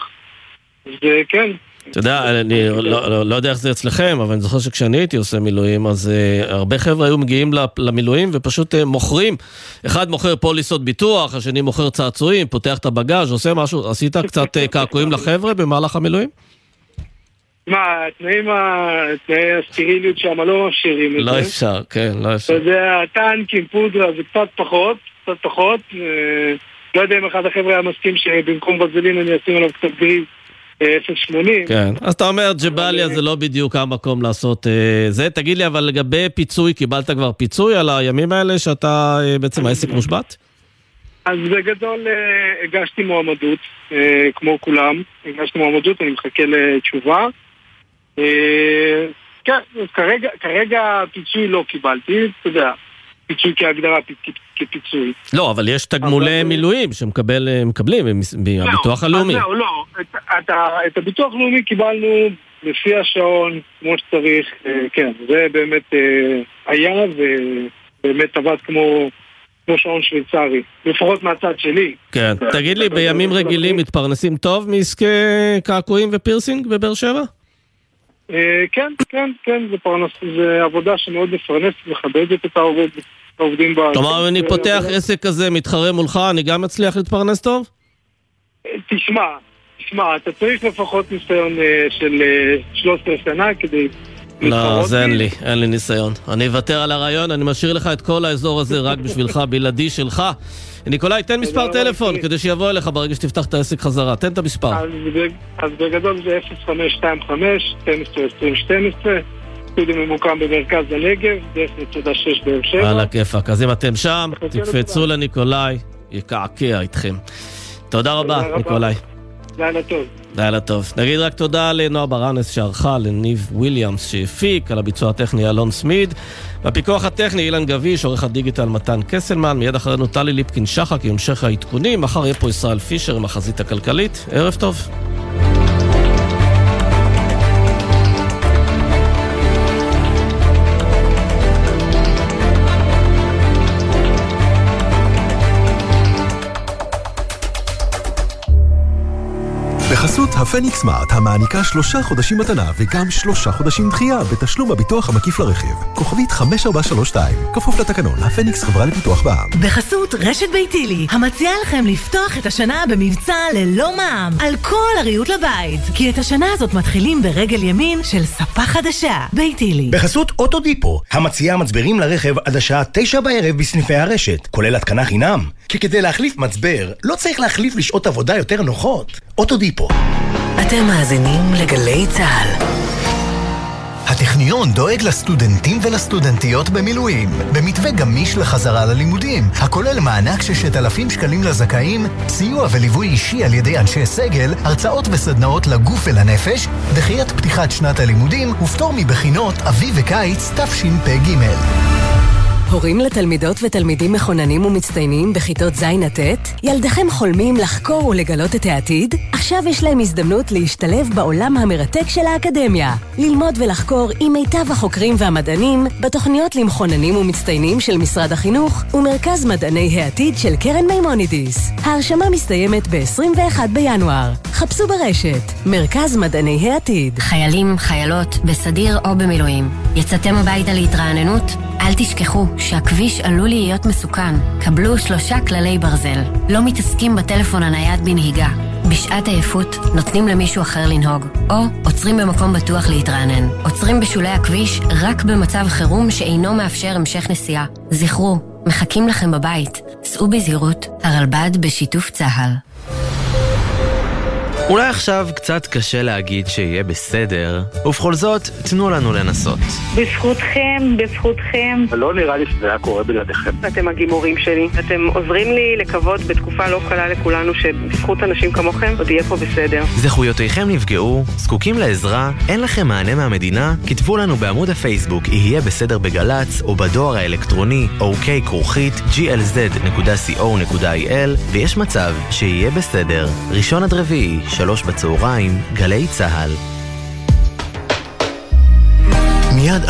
זה כן. אתה יודע, אני לא יודע איך זה אצלכם, אבל אני זוכר שכשאני הייתי עושה מילואים, אז הרבה חבר'ה היו מגיעים למילואים ופשוט מוכרים. אחד מוכר פוליסות ביטוח, השני מוכר צעצועים, פותח את הבגז', עושה משהו. עשית קצת קעקועים לחבר'ה במהלך המילואים? מה, התנאים, התנאי הסטריליות שם לא מאפשרים את זה. לא אפשר, כן, לא אפשר. אתה יודע, טנקים, פודרה, זה קצת פחות, קצת פחות. לא יודע אם אחד החבר'ה המסכים שבמקום בזלין אני אשים עליו קצת גריז. אפס שמונים. כן, אז אתה אומר ג'באליה זה לא בדיוק המקום לעשות זה. תגיד לי, אבל לגבי פיצוי, קיבלת כבר פיצוי על הימים האלה שאתה בעצם העסק מושבת? אז בגדול הגשתי מועמדות, כמו כולם הגשתי מועמדות, אני מחכה לתשובה. כן, אז כרגע, כרגע פיצוי לא קיבלתי, אתה יודע, פיצוי כהגדרה כפיצוי. לא, אבל יש תגמולי מילואים שמקבלים מהביטוח הלאומי. לא, לא. את הביטוח הלאומי קיבלנו לפי השעון, כמו שצריך. כן, זה באמת היה, ובאמת עבד כמו שעון שוויצרי. לפחות מהצד שלי. כן, תגיד לי, בימים רגילים מתפרנסים טוב מעסקי קעקועים ופירסינג בבאר שבע? כן, כן, כן, זה עבודה שמאוד מפרנסת ומכבדת את העובדים. כלומר, אני פותח עסק כזה, מתחרה מולך, אני גם אצליח להתפרנס טוב? תשמע, תשמע, אתה צריך לפחות ניסיון של שלוש עשרה שנה כדי... לא, אז אין לי, אין לי ניסיון. אני אוותר על הרעיון, אני משאיר לך את כל האזור הזה רק בשבילך, בלעדי שלך. ניקולאי, תן מספר טלפון כדי שיבוא אליך ברגע שתפתח את העסק חזרה. תן את המספר. אז בגדול זה אפס חמש שתיים חמש שתיים עשרה עשרים ושתיים עשרה. סטודיו ממוקם במרכז הנגב, דרך נצודה שש באר שבע. על הכיפק. אז אם אתם שם, תקפצו לניקולאי, יקעקע איתכם. תודה רבה, ניקולאי. לילה טוב. לילה טוב. נגיד רק תודה לנועה ברנס שערכה, לניב וויליאמס שהפיק, על הביצוע הטכני אלון סמיד, בפיקוח הטכני אילן גביש, עורך הדיגיטל מתן קסלמן, מיד אחרינו טלי ליפקין שחק, ימשך העדכונים, מחר יהיה פה ישראל פישר עם החזית הכלכלית. ערב טוב. בחסות הפניקס סמארט, המעניקה שלושה חודשים מתנה וגם שלושה חודשים דחייה בתשלום הביטוח המקיף לרכיב. כוכבית חמש ארבע שלוש שתיים, כפוף לתקנון, הפניקס חברה לביטוח בע"מ. בחסות רשת ביתילי, המציעה לכם לפתוח את השנה במבצע ללא מע"מ, על כל הריהוט לבית. כי את השנה הזאת מתחילים ברגל ימין של ספה חדשה, ביתילי. בחסות אוטו דיפו, המציעה מצברים לרכב עד השעה תשע בערב בסניפי הרשת, כולל התקנה חינם. כי כדי להחליף מצבר, לא צריך להחליף לשעות עבודה יותר נוחות. אוטו דיפו. אתם מאזינים לגלי צהל. הטכניון דואג לסטודנטים ולסטודנטיות במילואים, במתווה גמיש לחזרה ללימודים, הכולל מענק שישת אלפים שקלים לזכאים, סיוע וליווי אישי על ידי אנשי סגל, הרצאות וסדנאות לגוף ולנפש, דחיית פתיחת שנת הלימודים ופטור מבחינות אביב וקיץ תשפ"ג. הורים לתלמידות ותלמידים מכוננים ומצטיינים בכיתות ז' עד ט', ילדיכם חולמים לחקור ולגלות את העתיד? עכשיו יש להם הזדמנות להשתלב בעולם המרתק של האקדמיה. ללמוד ולחקור עם מיטב החוקרים והמדענים בתוכניות למכוננים ומצטיינים של משרד החינוך ומרכז מדעני העתיד של קרן מימונידיס. ההרשמה מסתיימת ב-עשרים ואחד בינואר. חפשו ברשת, מרכז מדעני העתיד. חיילים, חיילות, בסדיר או במילואים. יצאתם הביתה להתרעננות? אל תשכחו שהכביש עלול להיות מסוכן. קבלו שלושה כללי ברזל. לא מתעסקים בטלפון הנייד בנהיגה. בשעת עייפות נותנים למישהו אחר לנהוג, או עוצרים במקום בטוח להתרענן. עוצרים בשולי הכביש רק במצב חירום שאינו מאפשר המשך נסיעה. זכרו, מחכים לכם בבית. סעו בזהירות, הרלב"ד בשיתוף צה"ל. אולי עכשיו קצת קשה להגיד שיהיה בסדר, ובכל זאת תנו לנו לנסות. בזכותכם, בזכותכם. לא נראה לי שזה היה קורה בלעדיכם. אתם הגימורים שלי. אתם עוזרים לי לקוות בתקופה לא קלה לכולנו שבזכות אנשים כמוכם עוד יהיה פה בסדר. זכויותיכם נפגעו, זקוקים לעזרה, אין לכם מענה מהמדינה? כתבו לנו בעמוד הפייסבוק יהיה בסדר בגלץ, או בדואר האלקטרוני או קיי כרוכית ג'י אל זד נקודה סי או נקודה איי אל, ויש מצב שיהיה בסדר. ראשון עד רביעי שלוש בצהריים, גלי צהל. מיד